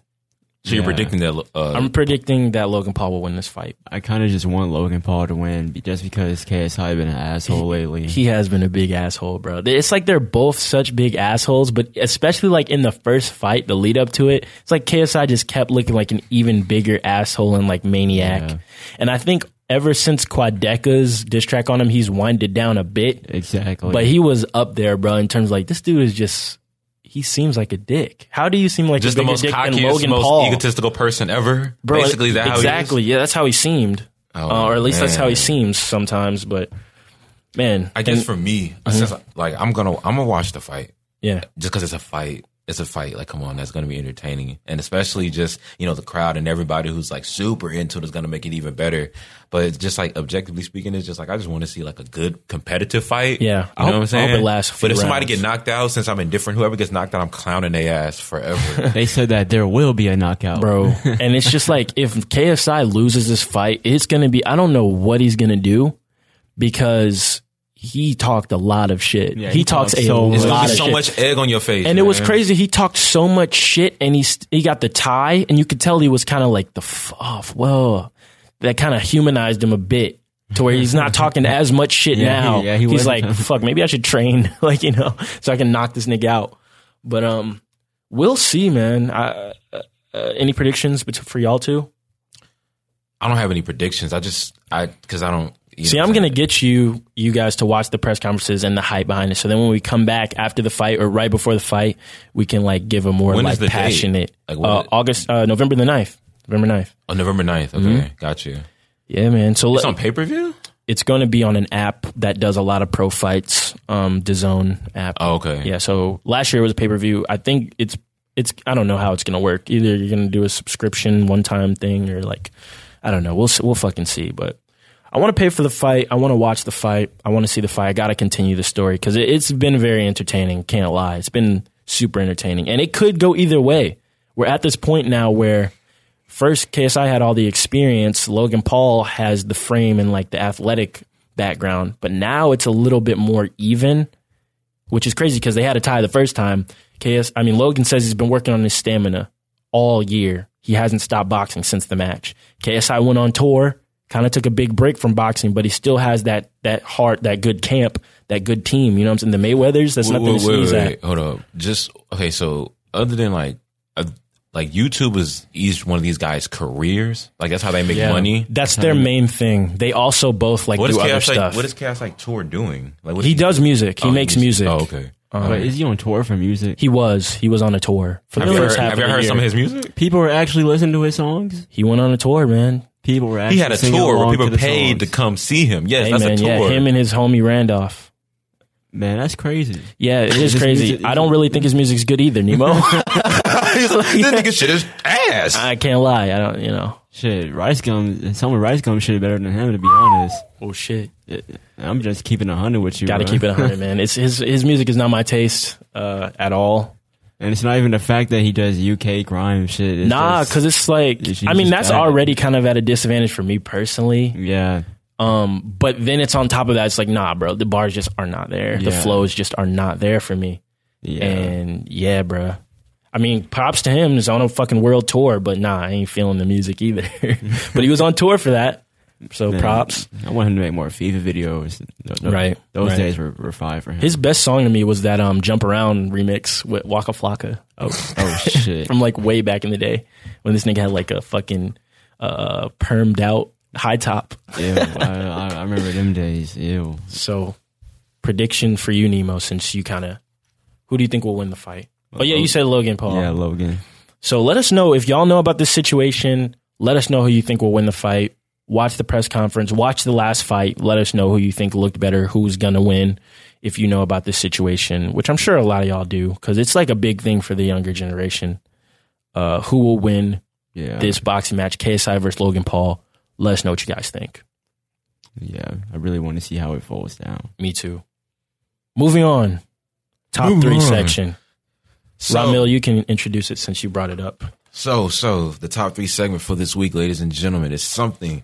So yeah. You're predicting that? Uh, I'm predicting that Logan Paul will win this fight. I kind of just want Logan Paul to win just because K S I has been an asshole lately. He has been a big asshole, bro. It's like they're both such big assholes, but especially like in the first fight, the lead up to it, it's like K S I just kept looking like an even bigger asshole and like maniac. Yeah. And I think ever since Quadeca's diss track on him, he's winded down a bit. Exactly. But he was up there, bro, in terms of like this dude is just... He seems like a dick. How do you seem like just a the most dick cockiest, Logan most Paul? Egotistical person ever? Bro, basically, that exactly. How he is? Yeah, that's how he seemed, oh, uh, or at least man. That's how he seems sometimes. But man, I guess and, for me, mm-hmm. since, like I'm gonna, I'm gonna watch the fight. Yeah, just because it's a fight, it's a fight. Like, come on, that's gonna be entertaining, and especially just you know the crowd and everybody who's like super into it is gonna make it even better. But it's just like objectively speaking, it's just like I just want to see like a good competitive fight. Yeah, you know hope, what I'm saying. I hope it lasts. But if rounds. Somebody get knocked out, since I'm indifferent, whoever gets knocked out, I'm clowning their ass forever. They said that there will be a knockout, bro. And it's just like if K S I loses this fight, it's gonna be I don't know what he's gonna do because he talked a lot of shit. Yeah, he, he talks a so lot, lot of so shit. So much egg on your face, and man. It was crazy. He talked so much shit, and he he got the tie, and you could tell he was kind of like the off. Whoa. That kind of humanized him a bit to where he's not talking as much shit yeah, now. Yeah, he he's like, have. Fuck, maybe I should train, like, you know, so I can knock this nigga out. But um, we'll see, man. I, uh, uh, any predictions for y'all two? I don't have any predictions. I just, I, because I don't. You see, I'm going to get you you guys to watch the press conferences and the hype behind it. So then when we come back after the fight or right before the fight, we can, like, give a more, when like, passionate. Like, uh, August, uh, November the ninth. November ninth. Oh, November ninth. Okay, mm-hmm. Got you. Yeah, man. So It's let, on pay-per-view? It's going to be on an app that does a lot of pro fights, um, DAZN app. Oh, okay. Yeah, so last year was a pay-per-view. I think it's, it's. I don't know how it's going to work. Either you're going to do a subscription one-time thing or like, I don't know. We'll we'll fucking see. But I want to pay for the fight. I want to watch the fight. I want to see the fight. I got to continue the story because it, it's been very entertaining. Can't lie. It's been super entertaining. And it could go either way. We're at this point now where... First, K S I had all the experience. Logan Paul has the frame and like the athletic background, but now it's a little bit more even, which is crazy because they had a tie the first time. K S, I mean, Logan says he's been working on his stamina all year. He hasn't stopped boxing since the match. K S I went on tour, kind of took a big break from boxing, but he still has that that heart, that good camp, that good team. You know what I'm saying? The Mayweathers, that's wait, nothing wait, to sneeze wait, wait, at. Hold up, just okay. So other than like. A, Like, YouTube is each one of these guys' careers. Like, that's how they make yeah. money. That's their main thing. They also both, like, what do other like, stuff. What is K S I like, tour doing? Like, what he, he does doing? music. He oh, makes music. Oh, okay. Um, Wait, is he on tour for music? He was. He was on a tour. For have the you first heard, half have you heard year. some of his music? People were actually listening to his songs? He went on a tour, man. People were actually He had a tour where people to paid songs. to come see him. Yes, hey, that's man, a tour. Yeah, him and his homie Randolph. Man, that's crazy. Yeah, it is crazy. Music, I don't really think his music's good either, Nemo. This nigga shit is ass. I can't lie. I don't, you know. Shit, Rice Gum, someone Rice Gum shit better than him, to be honest. Oh, shit. I'm just keeping a hundred with you. Gotta bro. keep it a hundred, man. It's his his music is not my taste uh, at all. And it's not even the fact that he does U K grime shit. It's nah, because it's like, it's, I mean, that's bad. Already kind of at a disadvantage for me personally. Yeah. Um, but then it's on top of that, it's like, nah, bro, the bars just are not there. Yeah. The flows just are not there for me. Yeah. And yeah, bro. I mean, props to him. He's on a fucking world tour, but nah, I ain't feeling the music either. But he was on tour for that. So man, props. I want him to make more FIFA videos. No, no, right. Those right. days were, were fire for him. His best song to me was that um, Jump Around remix with Waka Flocka. Oh, oh shit. From like way back in the day when this nigga had like a fucking uh, permed out high top. Yeah, I, I remember them days. Ew. So, prediction for you, Nemo, since you kind of... Who do you think will win the fight? But yeah, you said Logan Paul. Yeah, Logan. So let us know if y'all know about this situation. Let us know who you think will win the fight. Watch the press conference. Watch the last fight. Let us know who you think looked better, who's going to win, if you know about this situation, which I'm sure a lot of y'all do, because it's like a big thing for the younger generation. Uh, who will win yeah. this boxing match, K S I versus Logan Paul? Let us know what you guys think. Yeah, I really want to see how it falls down. Me too. Moving on. Top Move three on. section. So, Ramil, you can introduce it since you brought it up. So, so the top three segment for this week, ladies and gentlemen, is something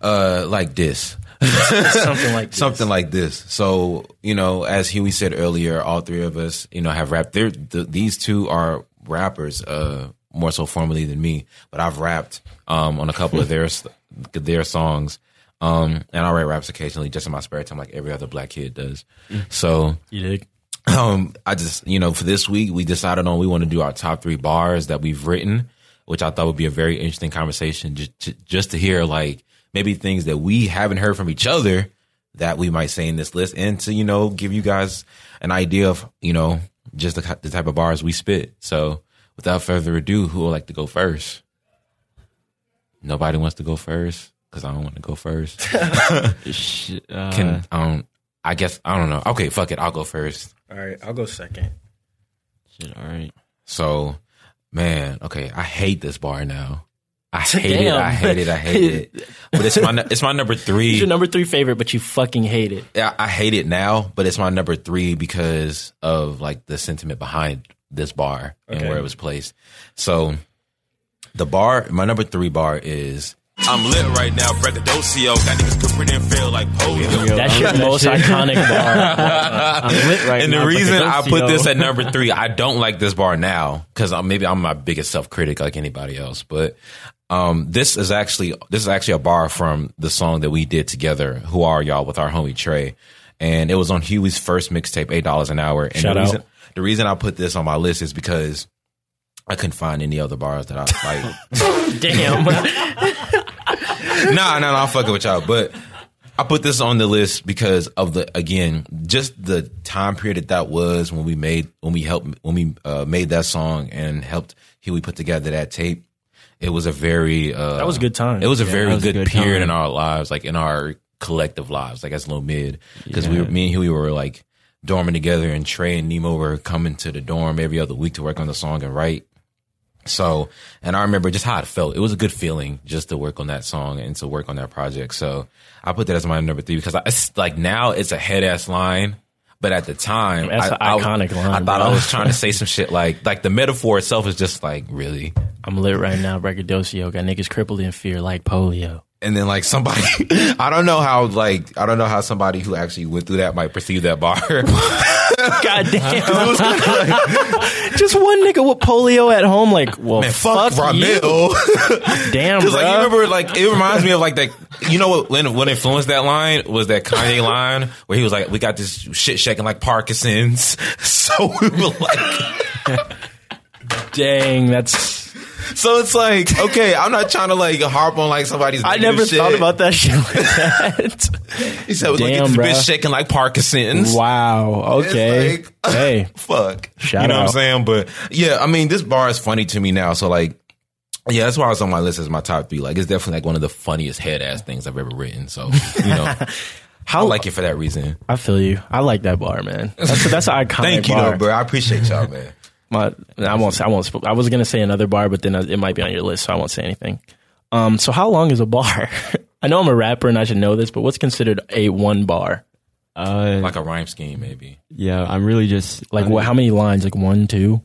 uh, like this. something like this. Something like this. So, you know, as Huey said earlier, all three of us, you know, have rapped. Th- these two are rappers, uh, more so formally than me, but I've rapped um, on a couple of their their songs. Um, and I write raps occasionally just in my spare time, like every other black kid does. So, you dig? Um, I just, you know, for this week, we decided on we want to do our top three bars that we've written, which I thought would be a very interesting conversation just to, just to hear, like, maybe things that we haven't heard from each other that we might say in this list, and to, you know, give you guys an idea of, you know, just the, the type of bars we spit. So without further ado, who would like to go first? Nobody wants to go first because I don't want to go first. Can, um, I guess, I don't know. Okay, fuck it. I'll go first. All right, I'll go second. Shit, all right. So, man, okay, I hate this bar now. I hate Damn. it. I hate it. I hate it. But it's my it's my number three. It's your number three favorite, but you fucking hate it. I, I hate it now, but it's my number three because of like the sentiment behind this bar okay. and where it was placed. So, the bar, my number three bar is. I'm lit right now, braggadocio. Got niggas cooking and feel like polio. That's your most iconic bar. I'm lit right and now. And the reason I put this at number three, I don't like this bar now because maybe I'm my biggest self critic, like anybody else. But um, this is actually this is actually a bar from the song that we did together, "Who Are Y'all" with our homie Trey, and it was on Huey's first mixtape, Eight Dollars an Hour. And Shout the reason, out. The reason I put this on my list is because I couldn't find any other bars that I like. Damn. Nah, nah, nah, I'm fucking with y'all. But I put this on the list because of the, again, just the time period that that was when we made, when we helped, when we uh, made that song and helped Huey put together that tape. It was a very, uh, that was a good time. It was a yeah, very was good, a good period time. In our lives, like in our collective lives, like as Lo-Mid. Because yeah. we were, me and Huey were like dorming together, and Trey and Nemo were coming to the dorm every other week to work on the song and write. So, and I remember just how it felt. It was a good feeling just to work on that song and to work on that project. So I put that as my number three because I, it's like now it's a head ass line, but at the time, that's I, an iconic I, line. I thought bro. I was trying to say some shit like like the metaphor itself is just like really. I'm lit right now, braggadocio. Got niggas crippled in fear like polio. And then like somebody, I don't know how like I don't know how somebody who actually went through that might perceive that bar. God damn. Like, just one nigga with polio at home, like, well, man, fuck, fuck you. Damn, bro. Like, you remember, like, it reminds me of, like, that, you know what, when, what influenced that line was that Kanye line where he was like, we got this shit shaking like Parkinson's. So we were like. Dang, that's. So it's like, okay, I'm not trying to, like, harp on, like, somebody's I never shit. thought about that shit like that. He said, look at this bitch shaking like Parkinson's. Wow. Okay. Like, hey. Fuck. Shout you know out. What I'm saying? But, yeah, I mean, this bar is funny to me now. So, like, yeah, that's why I was on my list as my top three. Like, it's definitely, like, one of the funniest head-ass things I've ever written. So, you know. How, I like it for that reason. I feel you. I like that bar, man. That's, that's an iconic bar. Thank you, bar. though, bro. I appreciate y'all, man. My, I won't. I won't. I was gonna say another bar, but then it might be on your list, so I won't say anything. Um, so how long is a bar? I know I'm a rapper and I should know this, but what's considered a one bar? Uh, like a rhyme scheme, maybe. Yeah, I'm really just like what, how many lines? Like one, two.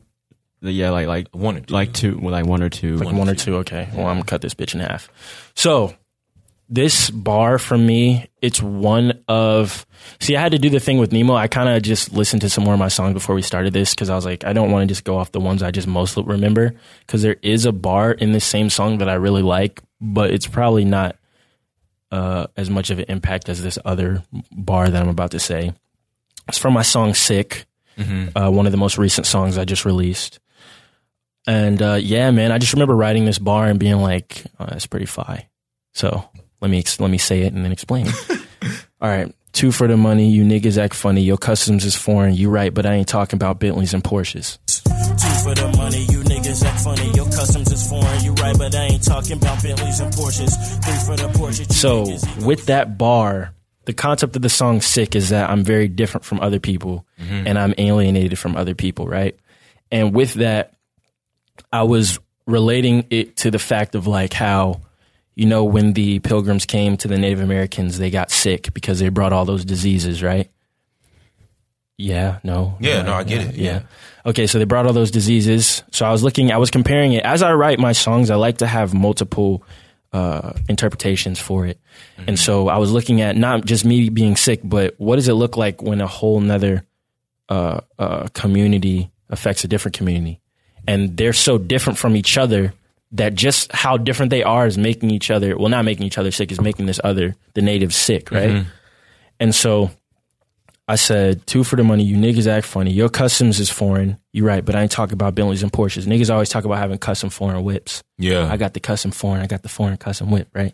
Yeah, like like one, or two. like two, like one or two, like one, one or two. two. Okay, well I'm gonna cut this bitch in half. So this bar for me, it's one of. See, I had to do the thing with Nemo. I kind of just listened to some more of my songs before we started this because I was like, I don't want to just go off the ones I just mostly remember because there is a bar in this same song that I really like, but it's probably not uh, as much of an impact as this other bar that I'm about to say. It's from my song Sick, mm-hmm. uh, one of the most recent songs I just released. And uh, yeah, man, I just remember writing this bar and being like, oh, that's pretty fly. So let me let me say it and then explain it. All right. Two for the money, you niggas act funny, your customs is foreign, you right, but I ain't talking about Bentleys and Porsches. for the money, you niggas act funny. Your customs is foreign, you right, but I ain't talking about Bentleys and Porsches. Three for the Porsche. So with that bar, the concept of the song Sick is that I'm very different from other people, mm-hmm. and I'm alienated from other people, right? And with that, I was relating it to the fact of like how, you know, when the Pilgrims came to the Native Americans, they got sick because they brought all those diseases, right? Yeah, no. Yeah, right, no, I get yeah, it. Yeah. yeah. Okay, so they brought all those diseases. So I was looking, I was comparing it. As I write my songs, I like to have multiple uh, interpretations for it. Mm-hmm. And so I was looking at not just me being sick, but what does it look like when a whole nother uh, uh, community affects a different community? And they're so different from each other that just how different they are is making each other, well, not making each other sick, is making this other, the native sick, right? Mm-hmm. And so I said, two for the money, you niggas act funny. Your customs is foreign. You're right, but I ain't talking about Bentleys and Porsches. Niggas always talk about having custom foreign whips. Yeah. I got the custom foreign, I got the foreign custom whip, right?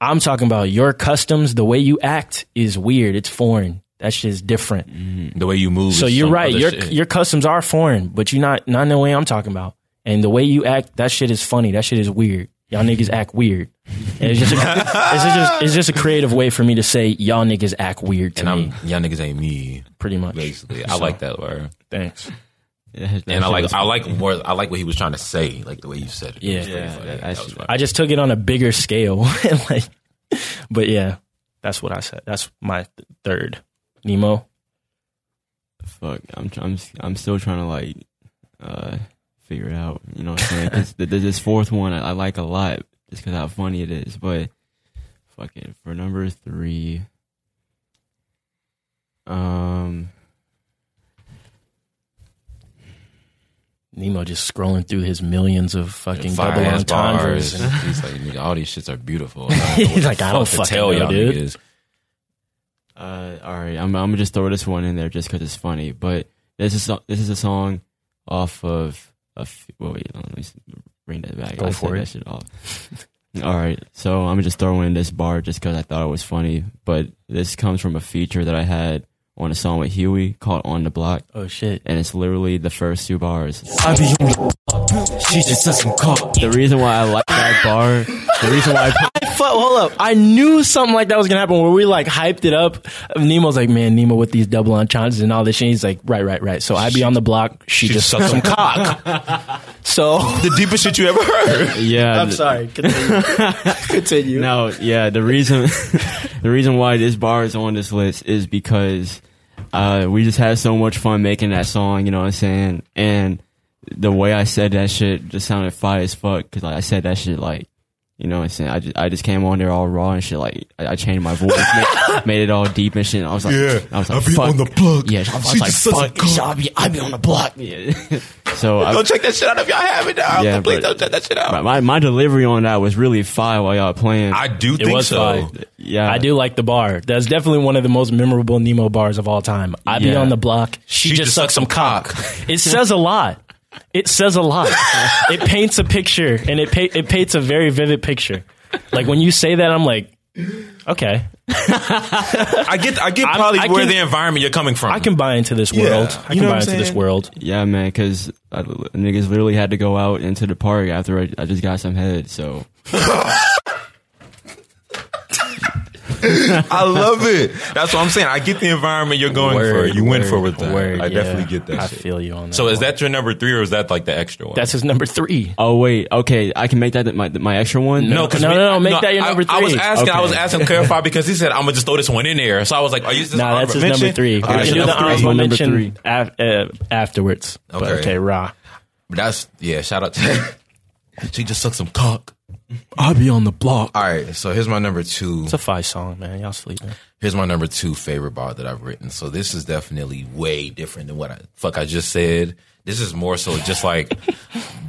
I'm talking about your customs, the way you act is weird. It's foreign. That shit is different. Mm-hmm. The way you move. So is you're right. Your shit. Your customs are foreign, but you're not, not in the way I'm talking about. And the way you act, that shit is funny. That shit is weird. Y'all niggas act weird. And it's just a, it's just it's just a creative way for me to say y'all niggas act weird to and I'm, me. Y'all niggas ain't me. Pretty much. Basically, I so, like that word. Thanks. Yeah, and I like I like more I like what he was trying to say, like the way you said it. Yeah, it yeah that, that was I just took it on a bigger scale, and like, but yeah, that's what I said. That's my th- third. Nemo. Fuck, I'm I'm I'm still trying to like uh, figure it out. You know what I'm saying? Cause the, this fourth one I, I like a lot just because how funny it is. But fuck it, for number three, um, Nemo just scrolling through his millions of fucking double entendres. And he's like, nigga, all these shits are beautiful. He's like, I don't fucking tell y'all, dude. Uh, all right, I'm, I'm gonna just throw this one in there just because it's funny. But this is this is a song off of a. F- well, wait, let me bring that back. Go I for it. That shit off. All right, so I'm gonna just throw in this bar just because I thought it was funny. But this comes from a feature that I had on a song with Huey called On The Block. Oh shit! And it's literally the first two bars. I be on the block. She just doesn't call. The reason why I like that bar. The reason why. I put- Hold up. I knew something like that was going to happen where we like hyped it up. Nemo's like, man, Nemo with these double entendres and all this shit. He's like, right, right, right. So I be on the block. She, she just sucked some cock. So the deepest shit you ever heard. Yeah. I'm sorry. Continue. Continue. No, yeah. The reason, the reason why this bar is on this list is because uh, we just had so much fun making that song. You know what I'm saying? And the way I said that shit just sounded fire as fuck because like, I said that shit like, you know what I'm saying? I just, I just came on there all raw and shit. Like, I, I changed my voice, made, made it all deep and shit. And I was like, yeah, I was like, I be fuck. on the block. Yeah, I was, I was like, fuck. Shit, I, be, I be on the block. Yeah. So I, don't check that shit out if y'all have it now. Yeah, please don't check that shit out. My, my delivery on that was really fire while y'all playing. I do think it was so. Fire. Yeah. I do like the bar. That's definitely one of the most memorable Nemo bars of all time. I yeah. be on the block. She, she just sucks some cock. cock. It says a lot. It says a lot. It paints a picture, and it pa- it paints a very vivid picture. Like when you say that, I'm like, okay. I get I get probably I, I where can, the environment you're coming from. I can buy into this world. Yeah. I can buy into saying? this world. Yeah, man, because niggas literally had to go out into the park after I, I just got some head. So. I love it. That's what I'm saying. I get the environment you're going word, for. You word, went for with that. Word, I definitely yeah, get that. I shit. feel you on that. So one. Is that your number three, or is that like the extra one? That's his number three. Oh wait, okay. I can make that my my extra one. No, no, no, no, no. Make no, that your number three. I, I was asking. Okay. I was asking to clarify because he said I'm gonna just throw this one in there. So I was like, are you just nah, that's his mention? Number three. Okay, we can do the honorable mention af- uh, afterwards. Okay, but, okay, raw. But that's yeah. Shout out to that. She just sucked some cock. I'll be on the block. All right, so here's my number two. It's a five song, man. Y'all sleeping. Here's my number two favorite bar that I've written. So this is definitely way different than what I fuck I just said. This is more so just like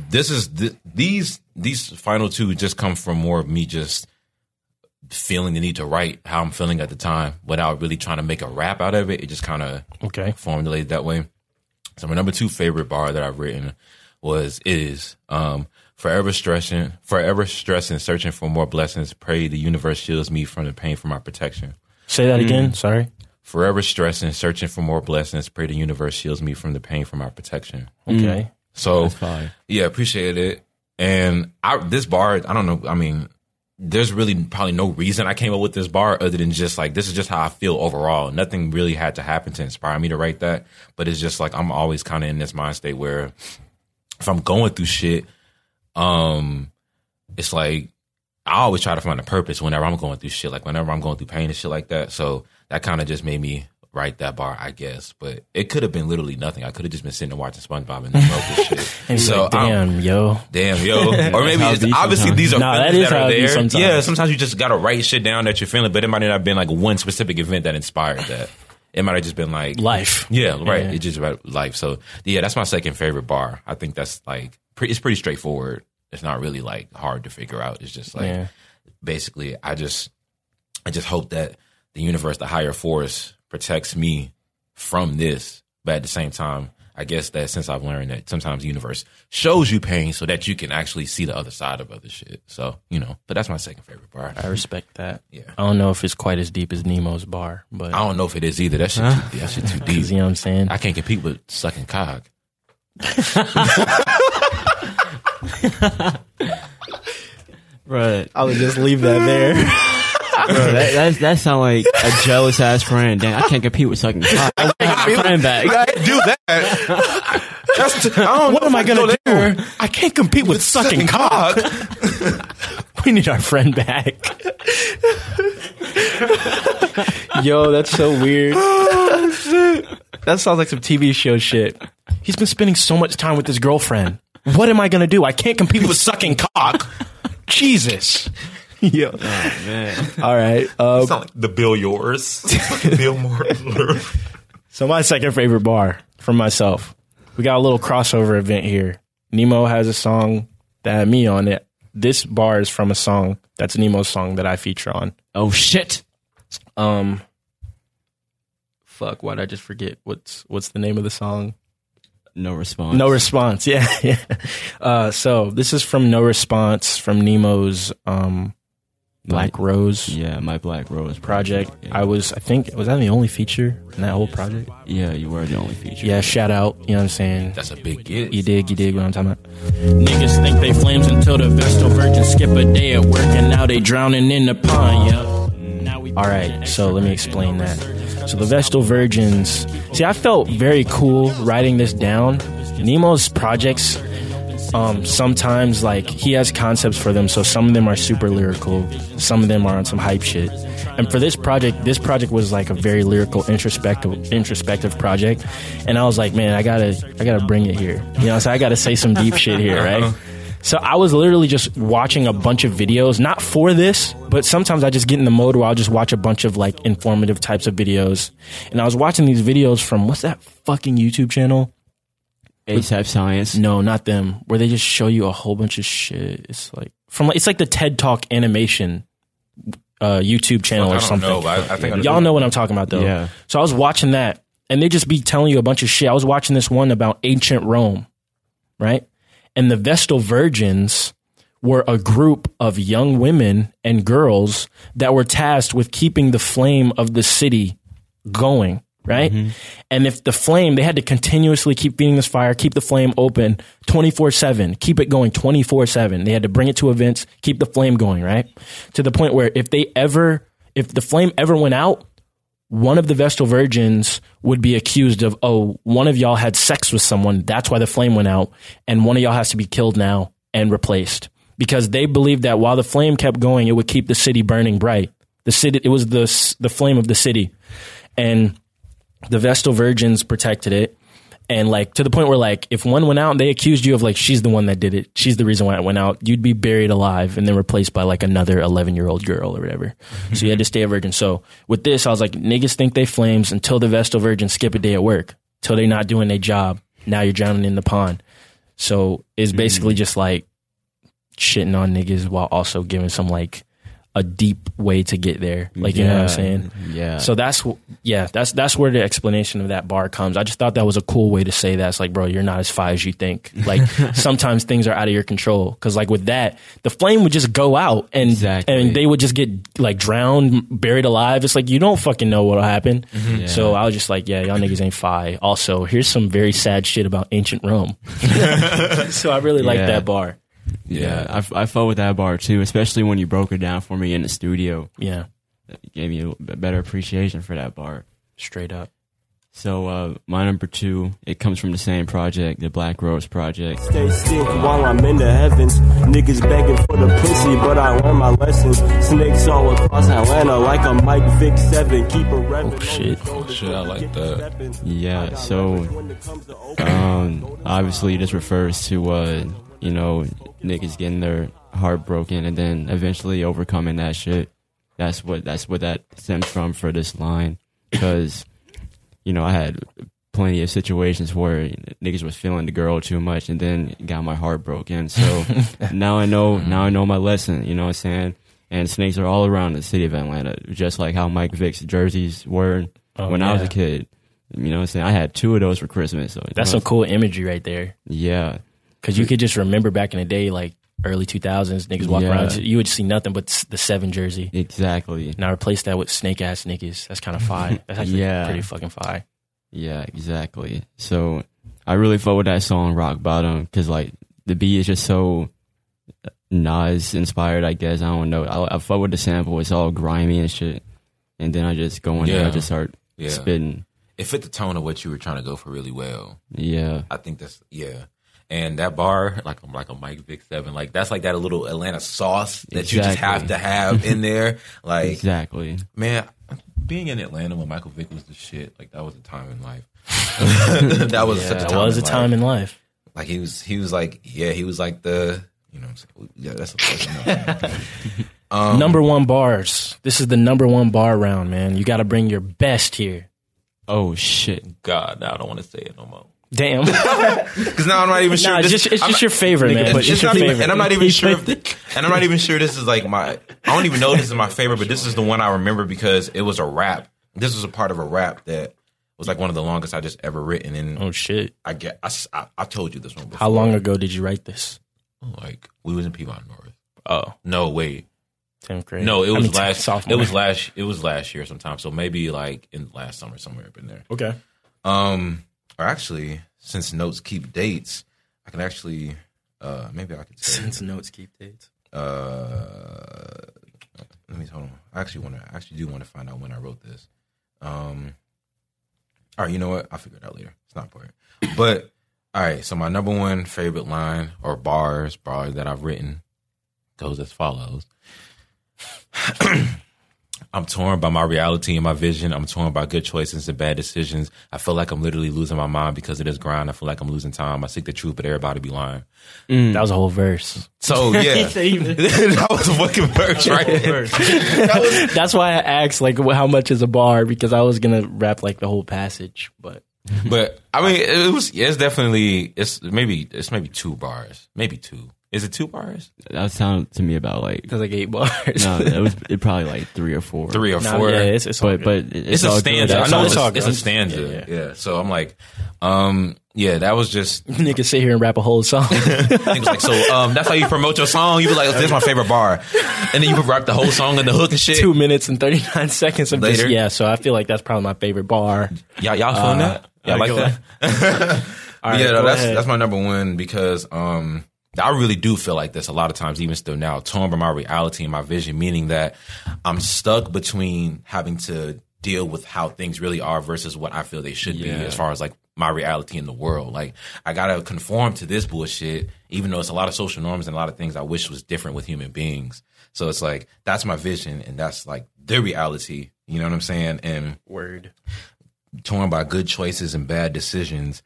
this is th- these these final two just come from more of me just feeling the need to write how I'm feeling at the time without really trying to make a rap out of it. It just kind of okay formulated that way. So my number two favorite bar that I've written was is um. Forever stressing, forever stressing, searching for more blessings. Pray the universe shields me from the pain for my protection. Say that mm. again. Sorry. Forever stressing, searching for more blessings. Pray the universe shields me from the pain for my protection. Okay. Mm. So yeah, appreciate it. And I, this bar, I don't know. I mean, there's really probably no reason I came up with this bar other than just like, this is just how I feel overall. Nothing really had to happen to inspire me to write that. But it's just like, I'm always kind of in this mind state where if I'm going through shit, um, it's like, I always try to find a purpose whenever I'm going through shit. Like whenever I'm going through pain and shit like that. So that kind of just made me write that bar, I guess. But it could have been literally nothing. I could have just been sitting and watching SpongeBob and then wrote this shit. And so like, damn, I'm, yo. Damn, yo. Or maybe it's, obviously sometimes. These are nah, feelings that, that are there. Sometimes. Yeah, sometimes you just got to write shit down that you're feeling. But it might not have been like one specific event that inspired that. It might have just been like... Life. Yeah, right. Yeah. It's just about life. So yeah, that's my second favorite bar. I think that's like... Pre- it's pretty straightforward. It's not really like hard to figure out. It's just like... Yeah. Basically, I just... I just hope that the universe, the higher force... protects me from this, but at the same time, I guess that since I've learned that sometimes the universe shows you pain so that you can actually see the other side of other shit. So, you know, but that's my second favorite bar. I respect that. Yeah. I don't know if it's quite as deep as Nemo's bar, but I don't know if it is either. That shit, huh? too, that shit too deep. You know what I'm saying? I can't compete with sucking cock. Right. I would just leave that there. Bro, that, that, that sound like a jealous ass friend. Dang, I can't compete with sucking cock. I can't compete with back. I can't do that. That's t- I don't what know am I gonna do? do? I can't compete with, with sucking cock. We need our friend back. Yo, that's so weird. Oh, shit. That sounds like some T V show shit. He's been spending so much time with his girlfriend. What am I gonna do? I can't compete with sucking cock. Jesus. Yeah. Oh, man. All right. Um, it's not like the Bill Yours. It's like Bill Moore. So my second favorite bar for myself. We got a little crossover event here. Nemo has a song that had me on it. This bar is from a song that's Nemo's song that I feature on. Oh shit. Um. Fuck. Why did I just forget? What's What's the name of the song? No Response. No Response. Yeah. Yeah. Uh, so this is from No Response from Nemo's. Um, Black Rose. Yeah, my Black Rose project. project. Yeah. I was, I think, was I the only feature in that whole project? Yeah, you were the only feature. Yeah, shout out. You know what I'm saying? That's a big get. You dig, you dig what I'm talking about. Niggas think they flames until the Vestal Virgin skip a day at work, and now they drowning in the pond, yo. All right, so let me explain that. So the Vestal Virgins. See, I felt very cool writing this down. Nemo's projects... Um, sometimes like he has concepts for them, so some of them are super lyrical, some of them are on some hype shit. And for this project, this project was like a very lyrical, introspective, introspective project. And I was like, man, I gotta, I gotta bring it here. You know, so I gotta say some deep shit here, right? So I was literally just watching a bunch of videos, not for this, but sometimes I just get in the mode where I'll just watch a bunch of like informative types of videos. And I was watching these videos from what's that fucking YouTube channel? A$AP Science. No, not them. Where they just show you a whole bunch of shit. It's like from like, it's like the TED Talk animation uh, YouTube channel well, or something. I don't know, I, I think y'all know what I'm talking about though. Yeah. So I was watching that, and they just be telling you a bunch of shit. I was watching this one about ancient Rome, right? And the Vestal Virgins were a group of young women and girls that were tasked with keeping the flame of the city going. Right? Mm-hmm. And if the flame, they had to continuously keep feeding this fire, keep the flame open twenty-four seven, keep it going twenty-four seven. They had to bring it to events, keep the flame going, right? To the point where if they ever, if the flame ever went out, one of the Vestal Virgins would be accused of, oh, one of y'all had sex with someone. That's why the flame went out. And one of y'all has to be killed now and replaced, because they believed that while the flame kept going, it would keep the city burning bright. The city, it was the, the flame of the city. And the Vestal Virgins protected it. And like to the point where like if one went out and they accused you of like, she's the one that did it, she's the reason why it went out, you'd be buried alive and then replaced by like another eleven year old girl or whatever. So you had to stay a virgin. So with this, I was like, niggas think they flames until the Vestal Virgins skip a day at work, till they're not doing their job. Now you're drowning in the pond. So it's basically mm-hmm. just like shitting on niggas while also giving some like a deep way to get there. Like, you yeah. know what I'm saying? Yeah. So that's, yeah, that's, that's where the explanation of that bar comes. I just thought that was a cool way to say that. It's like, bro, you're not as fly as you think. Like, sometimes things are out of your control. Cause like with that, the flame would just go out and, exactly. and they would just get like drowned, buried alive. It's like, you don't fucking know what'll happen. Mm-hmm. Yeah. So I was just like, yeah, y'all niggas ain't fly. Also, here's some very sad shit about ancient Rome. So I really like yeah. that bar. Yeah, yeah. I, I fought with that bar too, especially when you broke it down for me in the studio. Yeah. It gave me a better appreciation for that bar. Straight up. So uh, my number two, it comes from the same project, the Black Rose project. Stay sick while I'm in the heavens. Niggas begging for the pussy, but I learned my lessons. Snakes all across Atlanta like a Mike Vick seven. Keep a revenue. Oh, shit. Oh, shit, I like that. Yeah, so um, obviously this refers to... Uh, you know, niggas getting their heart broken and then eventually overcoming that shit. That's what that's what that stems from for this line. Because, you know, I had plenty of situations where niggas was feeling the girl too much and then got my heart broken. So now I know now I know my lesson, you know what I'm saying? And snakes are all around the city of Atlanta, just like how Mike Vick's jerseys were oh, when yeah. I was a kid. You know what I'm saying? I had two of those for Christmas. So, that's some cool imagery right there. Yeah. Because you could just remember back in the day, like early two thousands, niggas walk yeah. around, you would see nothing but the seven jersey. Exactly. And I replaced that with snake-ass niggas. That's kind of fire. That's actually yeah. pretty fucking fire. Yeah, exactly. So I really fought with that song, Rock Bottom, because like the beat is just so Nas-inspired, I guess. I don't know. I, I fought with the sample. It's all grimy and shit. And then I just go in yeah. there, I just start yeah. spitting. It fit the tone of what you were trying to go for really well. Yeah. I think that's, yeah. And that bar, like I'm like a Mike Vick seven, like that's like that little Atlanta sauce that exactly. you just have to have in there. Like exactly, man. Being in Atlanta when Michael Vick was the shit, like that was a time in life. that was yeah, such a time. That was in a life. time in life. Like he was, he was like, yeah, he was like the, you know, what I'm saying? Yeah, that's a question. um, number one bars. This is the number one bar round, man. You got to bring your best here. Oh shit, God, I don't want to say it no more. Damn. Because now I'm not even sure. Nah, this, just, it's I'm just not, your favorite, nigga, man. It's just your not favorite. Even, and I'm not even sure. If, and I'm not even sure this is like my. I don't even know this is my favorite, but this is the one I remember because it was a rap. This was a part of a rap that was like one of the longest I just ever written. And oh shit! I get. I, I, I told you this one before. How long ago did you write this? Like we was in Piedmont North. Oh no, wait. tenth grade. No, it was I mean, last. Sophomore. It was last. It was last year sometime. So maybe like in last summer somewhere up in there. Okay. Um. Or actually, since notes keep dates, I can actually, uh, maybe I could say. Since notes keep dates? Uh, let me, hold on. I actually want to, I actually do want to find out when I wrote this. Um, all right, you know what? I'll figure it out later. It's not important. But, all right, so my number one favorite line or bars, bars that I've written goes as follows. I'm torn by my reality and my vision. I'm torn by good choices and bad decisions. I feel like I'm literally losing my mind because of this grind. I feel like I'm losing time. I seek the truth, but everybody be lying. Mm. That was a whole verse. So, yeah. That was a fucking verse, right? That verse. that was- That's why I asked, like, how much is a bar? Because I was going to rap, like, the whole passage. But, but I mean, it was, yeah, it's definitely, it's maybe, it's maybe two bars. Maybe two. Is it two bars? That sounded to me about like... That's like eight bars. No, it was it probably like three or four. Three or no, four. Yeah, it's, it's but, but it's, it's a stanza. I know it's, all it's a stanza. Yeah, yeah. yeah. So I'm like, um, yeah, that was just... Niggas sit here and rap a whole song. Niggas like, so um, that's how you promote your song? You be like, oh, this is my favorite bar. And then you rap the whole song and the hook and shit. Two minutes and thirty-nine seconds of later. Just, yeah, so I feel like that's probably my favorite bar. Y'all, y'all feeling uh, that? Y'all like that? All right, yeah, no, that's, that's my number one because... Um, I really do feel like this a lot of times, even still now, torn by my reality and my vision, meaning that I'm stuck between having to deal with how things really are versus what I feel they should yeah. be as far as like my reality in the world. Like I got to conform to this bullshit, even though it's a lot of social norms and a lot of things I wish was different with human beings. So it's like, that's my vision and that's like the reality. You know what I'm saying? And word torn by good choices and bad decisions.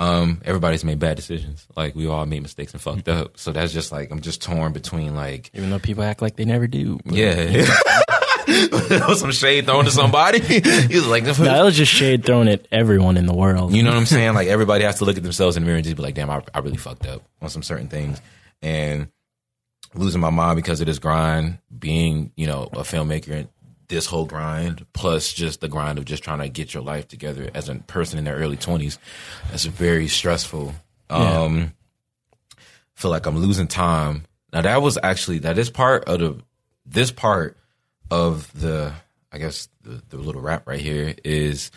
Um, everybody's made bad decisions. Like we all made mistakes and fucked up. So that's just like I'm just torn between like, even though people act like they never do. Yeah, that was some shade thrown to somebody. He was like, no, that was just shade thrown at everyone in the world. You know what I'm saying? Like everybody has to look at themselves in the mirror and just be like, damn, I, I really fucked up on some certain things. And losing my mind because of this grind, being, you know, a filmmaker and this whole grind, plus just the grind of just trying to get your life together as a person in their early twenties. That's very stressful. Yeah. Um, feel like I'm losing time. Now that was actually, that is part of the, this part of the, I guess the, the little rap right here is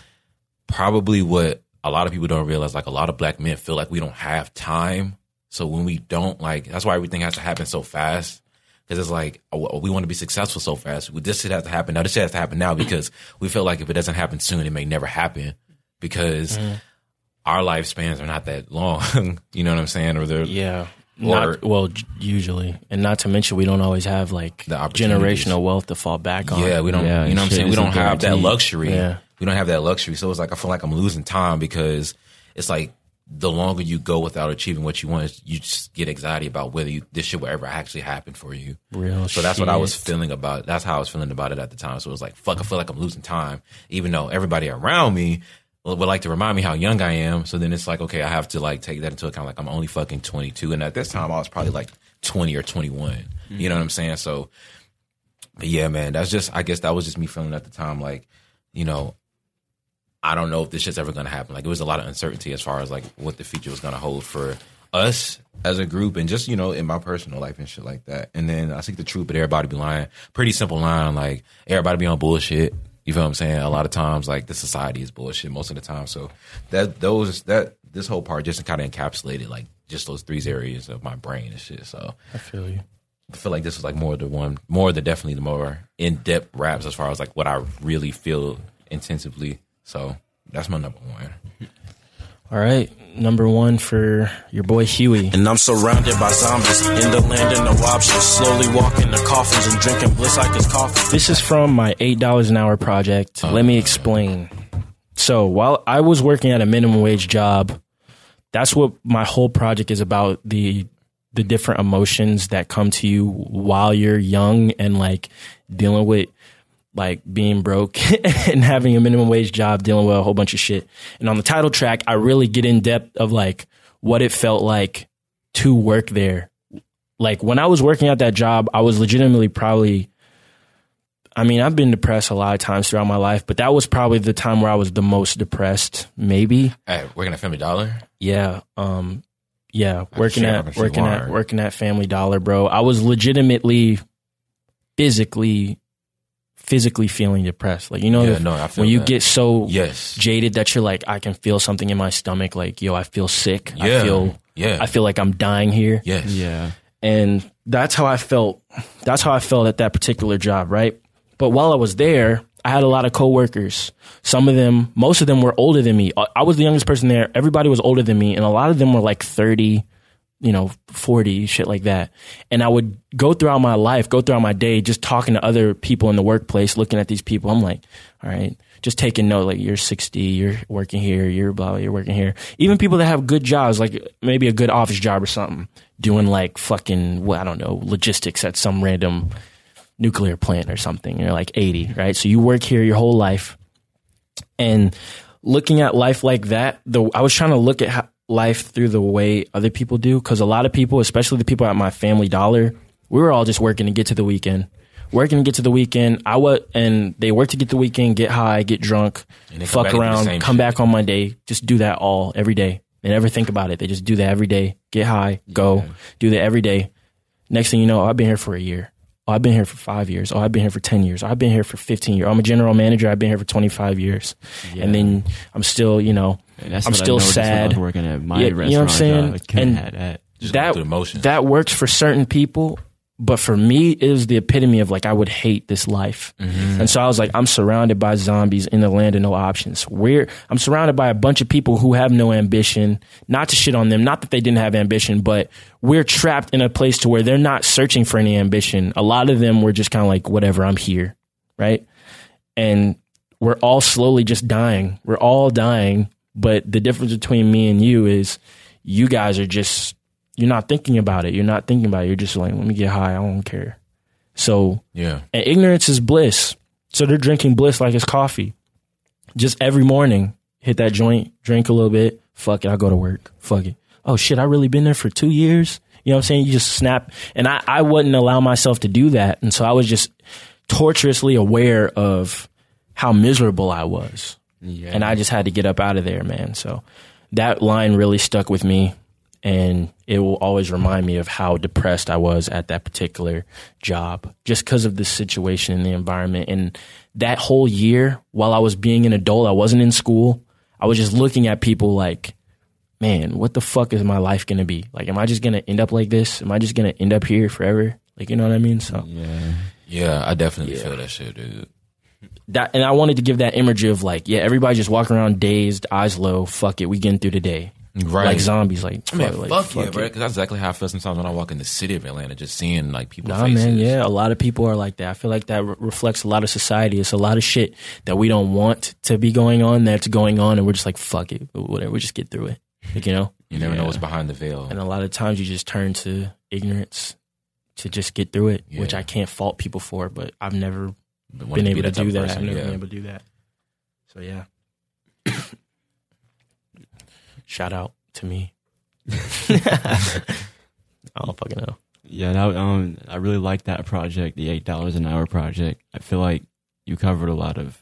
probably what a lot of people don't realize. Like a lot of black men feel like we don't have time. So when we don't, like, that's why everything has to happen so fast. Because it's like, oh, we want to be successful so fast. Well, this shit has to happen now. This shit has to happen now because we feel like if it doesn't happen soon, it may never happen. Because mm. our lifespans are not that long. You know what I'm saying? Or they're... Yeah. Not, well, usually. And not to mention, we don't always have, like, the generational wealth to fall back on. Yeah, we don't, yeah, you know what I'm saying? We don't have guaranteed. that luxury. Yeah. We don't have that luxury. So it's like, I feel like I'm losing time because it's like the longer you go without achieving what you want, you just get anxiety about whether you, this shit will ever actually happen for you. Real shit. So that's what I was feeling about. That's how I was feeling about it at the time. So it was like, fuck, I feel like I'm losing time, even though everybody around me would like to remind me how young I am. So then it's like, okay, I have to like take that into account. Like I'm only fucking twenty-two. And at this time I was probably like twenty or twenty-one. Mm-hmm. You know what I'm saying? So, but yeah, man, that's just, I guess that was just me feeling at the time. Like, you know, I don't know if this shit's ever going to happen. Like it was a lot of uncertainty as far as like what the future was going to hold for us as a group and just, you know, in my personal life and shit like that. And then I think the truth, but everybody be lying. Pretty simple line. Like everybody be on bullshit. You feel what I'm saying? A lot of times, like, the society is bullshit most of the time. So that those that this whole part just kind of encapsulated, like, just those three areas of my brain and shit. So I feel you. I feel like this was, like, more of the one, more of the definitely the more in-depth raps as far as, like, what I really feel intensively. So that's my number one. All right, number one for your boy Huey. And I'm surrounded by zombies in the land and no options. Slowly walking the coffins and drinking bliss like it's coffee. This is from my Eight Dollars an Hour project. Uh, Let me explain. So while I was working at a minimum wage job, that's what my whole project is about. The the different emotions that come to you while you're young and like dealing with like being broke and having a minimum wage job, dealing with a whole bunch of shit. And on the title track, I really get in depth of like what it felt like to work there. Like when I was working at that job, I was legitimately probably, I mean, I've been depressed a lot of times throughout my life, but that was probably the time where I was the most depressed, maybe. Hey, working at Family Dollar? Yeah. Um, yeah. Working at, working at, working at Family Dollar, bro. I was legitimately physically physically feeling depressed. Like, you know, yeah, no, I feel when you that. get so yes. jaded that you're like, I can feel something in my stomach. Like, yo, I feel sick. Yeah. I feel, yeah. I feel like I'm dying here. Yes. Yeah. And that's how I felt. That's how I felt at that particular job. Right. But while I was there, I had a lot of coworkers. Some of them, most of them were older than me. I was the youngest person there. Everybody was older than me. And a lot of them were like thirty, you know, forty, shit like that. And I would go throughout my life, go throughout my day, just talking to other people in the workplace, looking at these people. I'm like, all right, just taking note, like you're sixty, you're working here, you're blah, you're working here. Even people that have good jobs, like maybe a good office job or something, doing like fucking, well, I don't know, logistics at some random nuclear plant or something. You're like eighty, right? So you work here your whole life. And looking at life like that, the, I was trying to look at how, life through the way other people do, because a lot of people, especially the people at my Family Dollar, we were all just working to get to the weekend, working to get to the weekend. I would, and they work to get the weekend, get high, get drunk, fuck around, come back on Monday, just do that all every day. They never think about it. They just do that every day, get high, go, yeah. do that every day. Next thing you know, oh, I've been here for a year. Oh, I've been here for five years. Oh, I've been here for ten years. Oh, I've been here for fifteen years. Oh, I'm a general manager. I've been here for twenty-five years, yeah. and then I'm still, you know. That's I'm still sad. Working at my yeah, restaurant, you know what I'm saying? Job. I and that that, that works for certain people, but for me, it was the epitome of like I would hate this life. Mm-hmm. And so I was like, I'm surrounded by zombies in the land of no options. We're I'm surrounded by a bunch of people who have no ambition. Not to shit on them, not that they didn't have ambition, but we're trapped in a place to where they're not searching for any ambition. A lot of them were just kind of like, whatever, I'm here, right? And we're all slowly just dying. We're all dying. But the difference between me and you is you guys are just, you're not thinking about it. You're not thinking about it. You're just like, let me get high. I don't care. So, yeah. And ignorance is bliss. So they're drinking bliss like it's coffee. Just every morning, hit that joint, drink a little bit. Fuck it. I go to work. Fuck it. Oh, shit. I really been there for two years. You know what I'm saying? You just snap. And I, I wouldn't allow myself to do that. And so I was just torturously aware of how miserable I was. Yeah. And I just had to get up out of there, man. So that line really stuck with me. And it will always remind me of how depressed I was at that particular job just because of the situation and the environment. And that whole year while I was being an adult, I wasn't in school. I was just looking at people like, man, what the fuck is my life going to be? Like, am I just going to end up like this? Am I just going to end up here forever? Like, you know what I mean? So yeah, yeah I definitely yeah. feel that shit, dude. That, and I wanted to give that imagery of like, yeah, everybody just walking around dazed, eyes low, fuck it, we getting through the day. Right. Like zombies, like fuck, man, like, fuck, fuck yeah, it. Right? Because that's exactly how I feel sometimes when I walk in the city of Atlanta, just seeing like people's nah, faces. Man, yeah, a lot of people are like that. I feel like that re- reflects a lot of society. It's a lot of shit that we don't want to be going on that's going on, and we're just like, fuck it, whatever, we just get through it. Like, you know, you never yeah. know what's behind the veil, and a lot of times you just turn to ignorance to just get through it, yeah. which I can't fault people for. But I've never but been able to, to do that. Person, I've never yeah. been able to do that. So yeah. Shout out to me. I don't fucking know. Yeah, that, um, I really like that project, the Eight Dollars an Hour project. I feel like you covered a lot of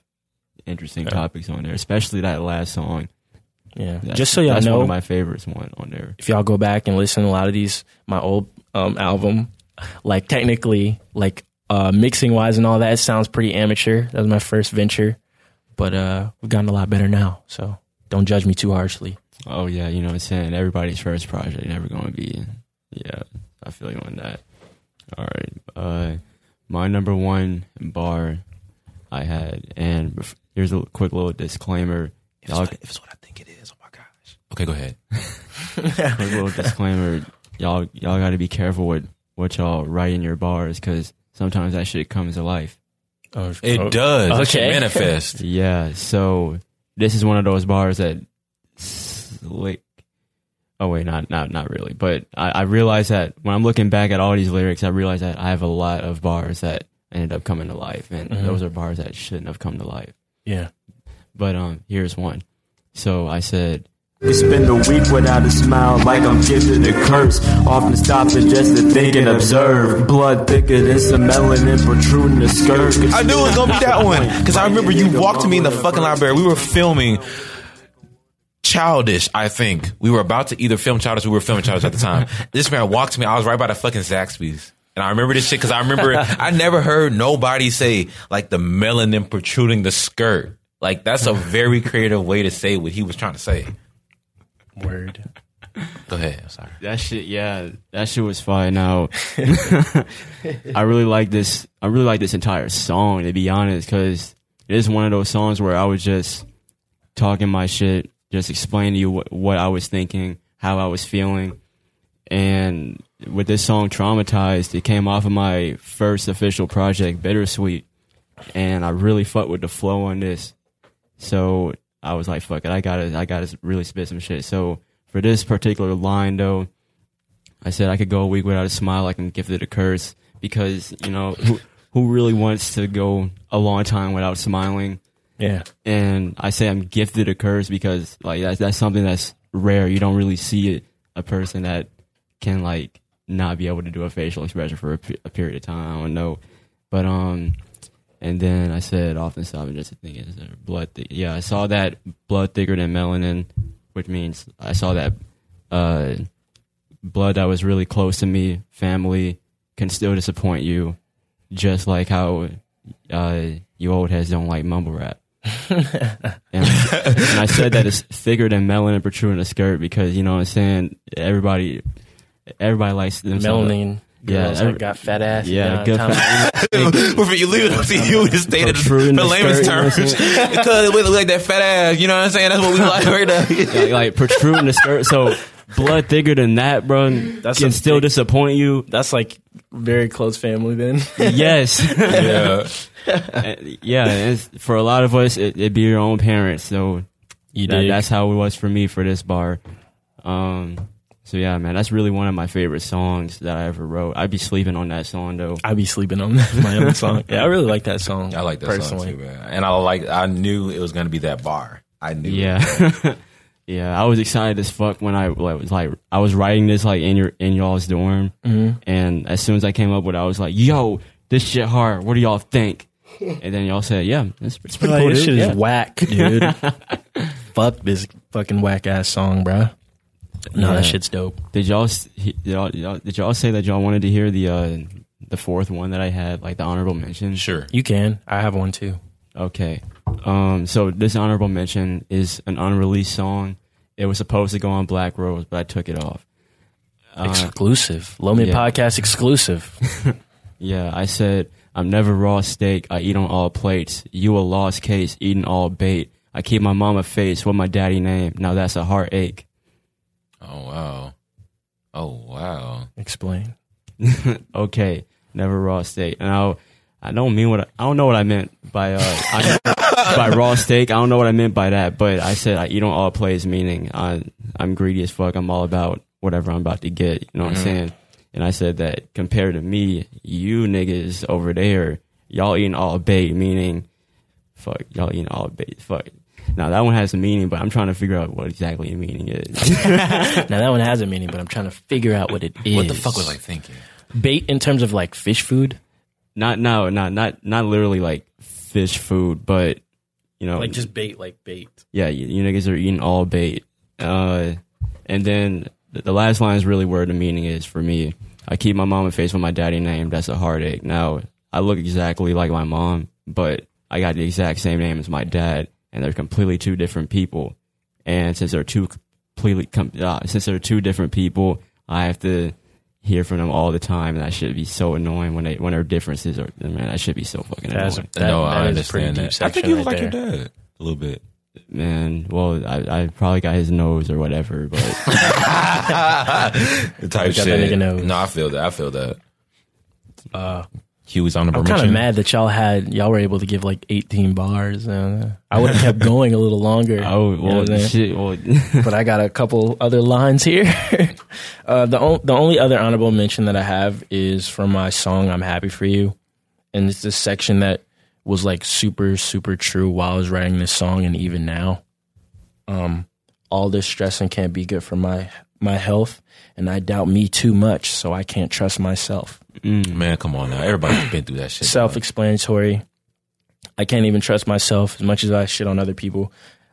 interesting yeah. topics on there, especially that last song. Yeah, that's, just so y'all that's know, one of my favorites one on there. If y'all go back and listen to a lot of these, my old um, album, like technically, like uh, mixing wise and all that, it sounds pretty amateur. That was my first venture, but uh, we've gotten a lot better now. So don't judge me too harshly. Oh, yeah, you know what I'm saying? Everybody's first project never going to be. Yeah, I feel you on that. All right. Uh, my number one bar I had, and here's a quick little disclaimer. If it's, what, if it's what I think it is, oh, my gosh. Okay, go ahead. Quick little disclaimer. Y'all y'all got to be careful with what y'all write in your bars because sometimes that shit comes to life. Oh, it oh, does. Okay. It should manifest. Yeah, so this is one of those bars that... Like, oh wait, not not not really. But I, I realized that when I'm looking back at all these lyrics, I realized that I have a lot of bars that ended up coming to life, and mm-hmm. those are bars that shouldn't have come to life. Yeah. But um, here's one. So I said, "We spend a week without a smile, like I'm gifted a curse. Often stopping just to think and observe. Blood thicker than some melanin protruding the skirt." I knew it was gonna be that one because I remember you walked to me in the fucking library. We were filming. Childish, I think. We were about to either film Childish or we were filming Childish at the time. This man walked to me. I was right by the fucking Zaxby's. And I remember this shit because I remember I never heard nobody say, like, the melanin protruding the skirt. Like, that's a very creative way to say what he was trying to say. Word. Go ahead. I'm sorry. That shit, yeah. That shit was fire. Now, I really like this. I really like this entire song, to be honest, because it is one of those songs where I was just talking my shit. Just explain to you what, what I was thinking, how I was feeling. And with this song, Traumatized, it came off of my first official project, Bittersweet. And I really fucked with the flow on this. So I was like, fuck it, I gotta, I gotta really spit some shit. So for this particular line, though, I said I could go a week without a smile, I can give it a curse. Because, you know, who, who really wants to go a long time without smiling? Yeah, and I say I'm gifted a curse because like that's that's something that's rare. You don't really see it, a person that can like not be able to do a facial expression for a, a period of time. I don't know, but um, and then I said often stopping just to think is blood. Th- yeah, I saw that blood thicker than melanin, which means I saw that uh, blood that was really close to me. Family can still disappoint you, just like how uh, you old heads don't like mumble rap. and, and I said that it's thicker than melanin protruding a skirt because you know what I'm saying. Everybody, everybody likes themselves. Melanin, yeah, every, got fat ass. Yeah, good fat. Before you leave it up to you to state it in the layman's terms, because we look like that fat ass. You know what I'm saying? That's what we like right now. Like, like protruding the skirt. So blood thicker than that, bro. That's can still thick, disappoint you. That's like very close family. Then yes, yeah. Yeah, it's, for a lot of us, it, it be your own parents. So you that, that's how it was for me for this bar. Um, so yeah, man, that's really one of my favorite songs that I ever wrote. I'd be sleeping on that song though. I'd be sleeping on that, my own song. Yeah, I really like that song. I like that personally. Song too, man. And I like. I knew it was gonna be that bar. I knew. Yeah. Yeah, I was excited as fuck when I was like, I was writing this like in your in y'all's dorm, mm-hmm. and as soon as I came up with it, I was like, "Yo, this shit hard. What do y'all think?" And then y'all said, "Yeah, it's, it's pretty like, cool. This dude. shit yeah. is whack, dude. Fuck this fucking whack ass song, bro. No, yeah. that shit's dope." Did y'all, did y'all did y'all say that y'all wanted to hear the uh, the fourth one that I had, like the honorable mention? Sure, you can. I have one too. Okay. Um, so this honorable mention is an unreleased song. It was supposed to go on Black Rose, but I took it off. Uh, exclusive. Lo-Mid yeah. Podcast exclusive. Yeah, I said, I'm never raw steak. I eat on all plates. You a lost case, eating all bait. I keep my mama face with my daddy name. Now that's a heartache. Oh, wow. Oh, wow. Explain. Okay, never raw steak. And I I don't mean what I, I don't know what I meant by uh, I, by raw steak. I don't know what I meant by that, but I said I eat on all plays, meaning I I'm greedy as fuck. I'm all about whatever I'm about to get. You know what mm-hmm. I'm saying? And I said that compared to me, you niggas over there, y'all eating all bait, meaning fuck y'all eating all bait. Fuck. Now that one has a meaning, but I'm trying to figure out what exactly the meaning is. Now that one has a meaning, but I'm trying to figure out what it is. What the fuck was I thinking? Bait in terms of like fish food. Not no, not not not literally like fish food, but you know, like just bait, like bait. Yeah, you, you niggas are eating all bait. Uh, and then the last line is really where the meaning is for me. I keep my mama face with my daddy name. That's a heartache. Now I look exactly like my mom, but I got the exact same name as my dad, and they're completely two different people. And since they're two completely, uh, since they're two different people, I have to hear from them all the time, and that should be so annoying when they when their differences are. Man, that should be so fucking That's, annoying. That, no, that I understand that. I think you look right like there. Your dad a little bit. Man, well, I, I probably got his nose or whatever, but the type shit. No, I feel that. I feel that. Uh, He was on the. I'm kind of mad that y'all had y'all were able to give like eighteen bars. Uh, I would have kept going a little longer. Oh well, you know shit. Well, but I got a couple other lines here. Uh, the on, the only other honorable mention that I have is from my song "I'm Happy for You," and it's this section that was like super super true while I was writing this song and even now. Um, all this stressing can't be good for my my health, and I doubt me too much, so I can't trust myself. Mm. Man, come on now. Everybody's been through that shit. Self-explanatory. Bro. I can't even trust myself as much as I shit on other people.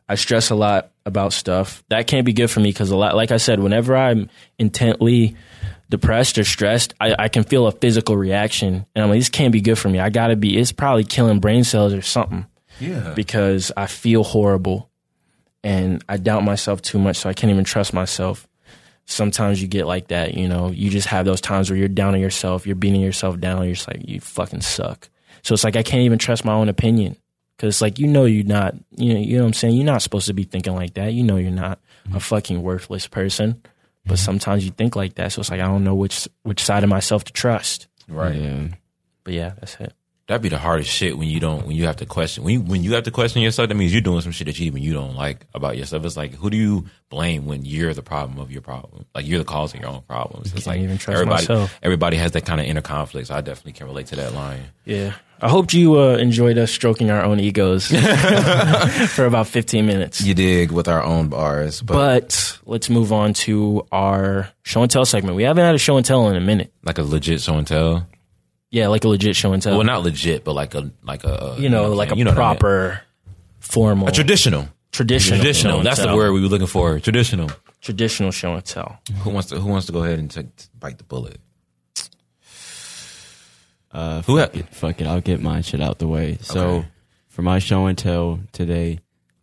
I stress a lot about stuff. That can't be good for me because a lot, like I said, whenever I'm intently depressed or stressed, I, I can feel a physical reaction. And I'm like, this can't be good for me. I got to be, it's probably killing brain cells or something. Yeah. Because I feel horrible and I doubt myself too much, so I can't even trust myself. Sometimes you get like that, you know, you just have those times where you're down on yourself, you're beating yourself down, you're just like, you fucking suck. So it's like, I can't even trust my own opinion. Cause it's like, you know, you're not, you know, you know what I'm saying? You're not supposed to be thinking like that. You know, you're not a fucking worthless person, but sometimes you think like that. So it's like, I don't know which, which side of myself to trust. Right. Yeah. But yeah, that's it. That'd be the hardest shit when you don't, when you have to question, when you, when you have to question yourself, that means you're doing some shit that you even you don't like about yourself. It's like, who do you blame when you're the problem of your problem? Like, you're the cause of your own problems. It's like, even trust everybody, myself. Everybody has that kind of inner conflict. So I definitely can relate to that line. Yeah. I hope you uh, enjoyed us stroking our own egos for about fifteen minutes. You dig with our own bars. But, but let's move on to our show and tell segment. We haven't had a show and tell in a minute. Like a legit show and tell? Yeah, like a legit show and tell. Well, not legit, but like a like a you know, you know like a you know proper I mean. formal, a traditional, traditional, traditional. That's the word we were looking for. Traditional, traditional show and tell. Who wants to Who wants to go ahead and take, bite the bullet? Uh, who fuck ha- it, fuck it. I'll get my shit out the way. So, okay. For my show and tell today,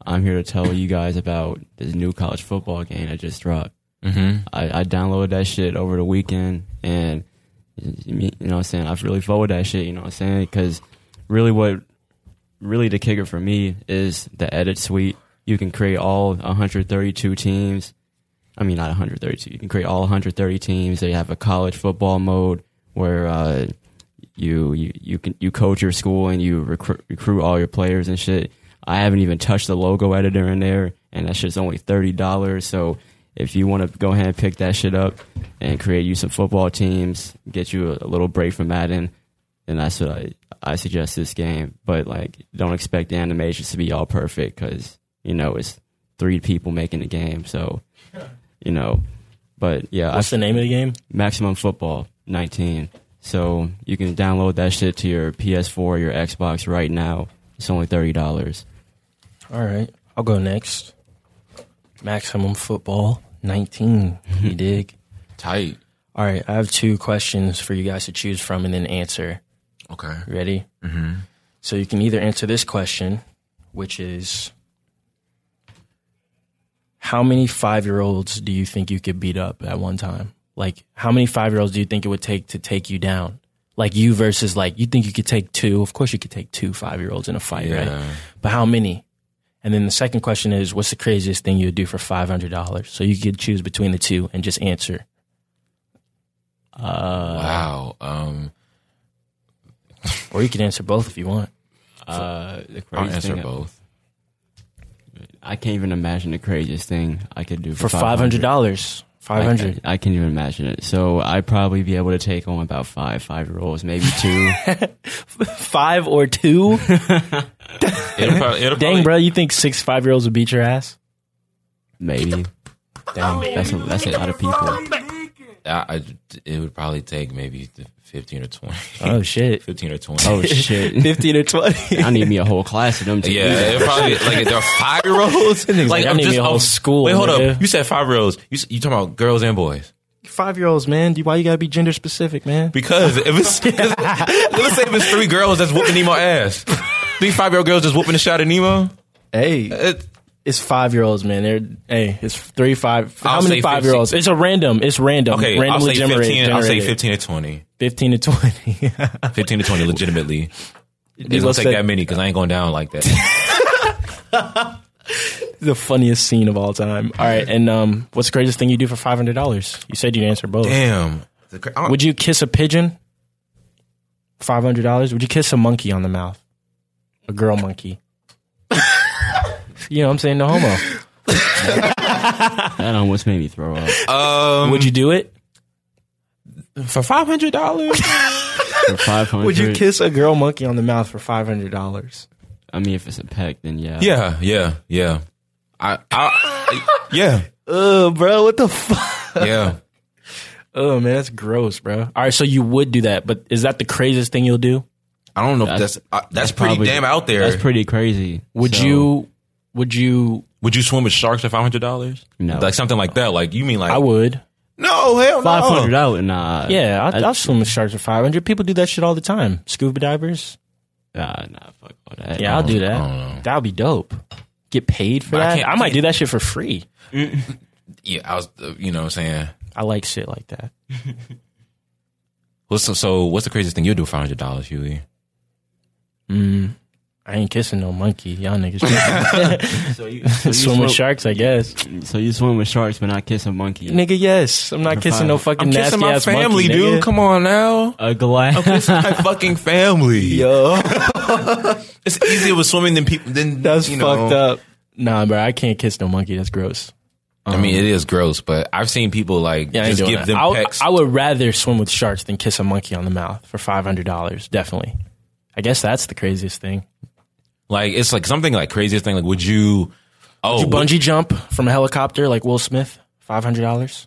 I'm here to tell you guys about this new college football game that just dropped. Mm-hmm. I, I downloaded that shit over the weekend and. You know what I'm saying? I've really followed that shit, you know what I'm saying? Because really what, really the kicker for me is the edit suite. You can create all one hundred thirty-two teams. I mean, not one hundred thirty-two. You can create all one hundred thirty teams. They have a college football mode where uh, you, you you can you coach your school and you recru- recruit all your players and shit. I haven't even touched the logo editor in there, and that shit's only thirty dollars, so... If you want to go ahead and pick that shit up and create you some football teams, get you a, a little break from Madden, then that's what I, I suggest this game. But, like, don't expect the animations to be all perfect because, you know, it's three people making the game. So, you know, but yeah. What's I, the name of the game? Maximum Football nineteen. So you can download that shit to your P S four or your Xbox right now. It's only thirty dollars. All right. I'll go next. Maximum Football nineteen. You dig? Tight. All right. I have two questions for you guys to choose from and then answer. Okay. Ready? Mm-hmm. So you can either answer this question, which is, how many five-year-olds do you think you could beat up at one time? Like, how many five-year-olds do you think it would take to take you down? Like, you versus, like, you think you could take two. Of course you could take two five-year-olds in a fight, yeah. right? But how many? And then the second question is, what's the craziest thing you would do for five hundred dollars? So you could choose between the two and just answer. Uh, wow. Um, or you could answer both if you want. Uh, the I'll answer both. I can't even imagine the craziest thing I could do for, for five hundred dollars. five hundred dollars. I, I, I can't even imagine it. So I'd probably be able to take on about five five-year-olds, maybe two. Five or two? it'll probably, it'll Dang, probably... bro, you think six five-year-olds would beat your ass? Maybe. Dang, that's a, that's a lot of people. I, I, it would probably take maybe fifteen or twenty. Oh, shit. fifteen or twenty. Oh, shit. fifteen or twenty. I need me a whole class of them. Too. Yeah, probably, like, they're five-year-olds. Like, like, I I'm need just, me a whole oh, school. Wait, hold yeah. up. You said five-year-olds. You you talking about girls and boys. Five-year-olds, man. Why you gotta be gender-specific, man? Because if it's, if it's, let's say if it's three girls that's whooping Nemo's ass. Three five-year-old girls just whooping the shot at Nemo. Hey. It's, It's five-year-olds, man. They're hey, it's three, five. How I'll many five-year-olds? It's a random. It's random. Okay, randomly I'll say generated, fifteen. Generated. I'll say fifteen to twenty. Fifteen to twenty. Fifteen to twenty. Legitimately, it won't take that many because I ain't going down like that. The funniest scene of all time. All right, and um, what's the craziest thing you do for five hundred dollars? You said you'd answer both. Damn. Cra- Would you kiss a pigeon? Five hundred dollars. Would you kiss a monkey on the mouth? A girl monkey. You know what I'm saying? No homo. That almost made me throw up. Um, would you do it? For five hundred dollars? For five hundred dollars? Would you kiss a girl monkey on the mouth for five hundred dollars? I mean, if it's a peck, then yeah. Yeah, yeah, yeah. I, I yeah. Ugh, bro, what the fuck? Yeah. Oh, man, that's gross, bro. All right, so you would do that, but is that the craziest thing you'll do? I don't know. That's, that's, uh, that's, that's pretty probably, damn out there. That's pretty crazy. Would so. you... Would you Would you swim with sharks for five hundred dollars? No. Like something like that. Like you mean like I would. No, hell no. five hundred dollars? Nah. Yeah, I, I, I'll swim with sharks for five hundred. People do that shit all the time. Scuba divers. Nah, nah, fuck all that. Yeah, I'll do that. That would be dope. Get paid for but that. I, can't, I might can't. do that shit for free. Yeah, I was, uh, you know what I'm saying? I like shit like that. What's the, so what's the craziest thing you'll do for five hundred dollars, Huey? Mm-hmm. I ain't kissing no monkey. Y'all niggas. so you, so you swim, swim with sharks, I guess. So you swim with sharks, but not kiss a monkey. Nigga, yes. I'm not kissing no fucking nasty ass monkey. I'm kissing my family, monkey, dude. Nigga. Come on now. A glass. I'm kissing my fucking family. Yo. It's easier with swimming than people. Than, That's you know. fucked up. Nah, bro. I can't kiss no monkey. That's gross. Um, I mean, it is gross, but I've seen people like yeah, just give that. them I w- pecks. I would rather swim with sharks than kiss a monkey on the mouth for five hundred dollars. Definitely. I guess that's the craziest thing. Like, it's like something like craziest thing. Like, would you, oh, would you bungee would, jump from a helicopter like Will Smith? five hundred dollars?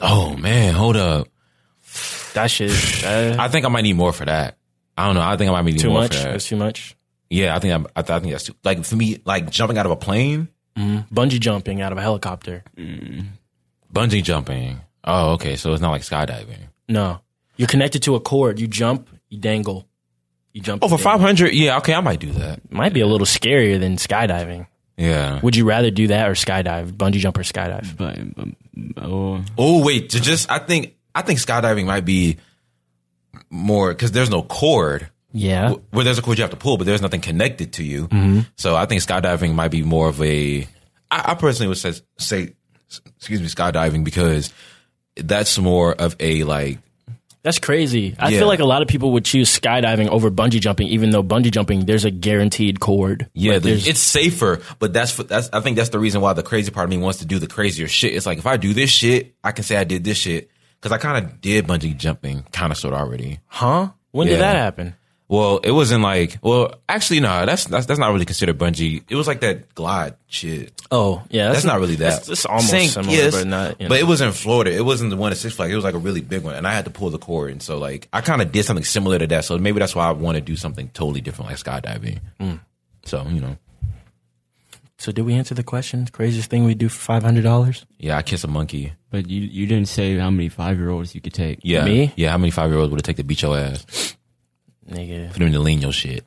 Oh, man. Hold up. That shit. Uh, I think I might need more for that. I don't know. I think I might need too more much? for that. That's too much? Yeah, I think I'm, I, th- I think that's too, like, for me, like jumping out of a plane? Mm, bungee jumping out of a helicopter. Mm. Bungee jumping. Oh, okay. So it's not like skydiving. No. You're connected to a cord. You jump, you dangle. You jump oh, for five hundred dollars? Yeah, okay, I might do that. Might be a little scarier than skydiving. Yeah. Would you rather do that or skydive? Bungee jump or skydive? But, um, oh. oh, wait. To just I think I think skydiving might be more, because there's no cord. Yeah. Where well, there's a cord you have to pull, but there's nothing connected to you. Mm-hmm. So I think skydiving might be more of a, I, I personally would say, say, excuse me, skydiving, because that's more of a, like, That's crazy. I yeah. feel like a lot of people would choose skydiving over bungee jumping, even though bungee jumping, there's a guaranteed cord. Yeah, like it's safer, but that's for, that's. I think that's the reason why the crazy part of me wants to do the crazier shit. It's like, if I do this shit, I can say I did this shit, because I kind of did bungee jumping, kind of sort of already. Huh? When yeah. did that happen? Well, it wasn't like, well, actually, no, nah, that's, that's that's not really considered bungee. It was like that glide shit. Oh, yeah. That's, that's not really that. It's almost Sink, similar, yes, but not. You know. But it was in Florida. It wasn't the one at Six Flags. It was like a really big one. And I had to pull the cord. And so, like, I kind of did something similar to that. So maybe that's why I want to do something totally different, like skydiving. Mm. So, you know. So did we answer the question? Craziest thing we do for five hundred dollars? Yeah, I kiss a monkey. But you, you didn't say how many five-year-olds you could take. Yeah. Me? Yeah, how many five-year-olds would it take to beat your ass? Nigga. For them to lean your shit.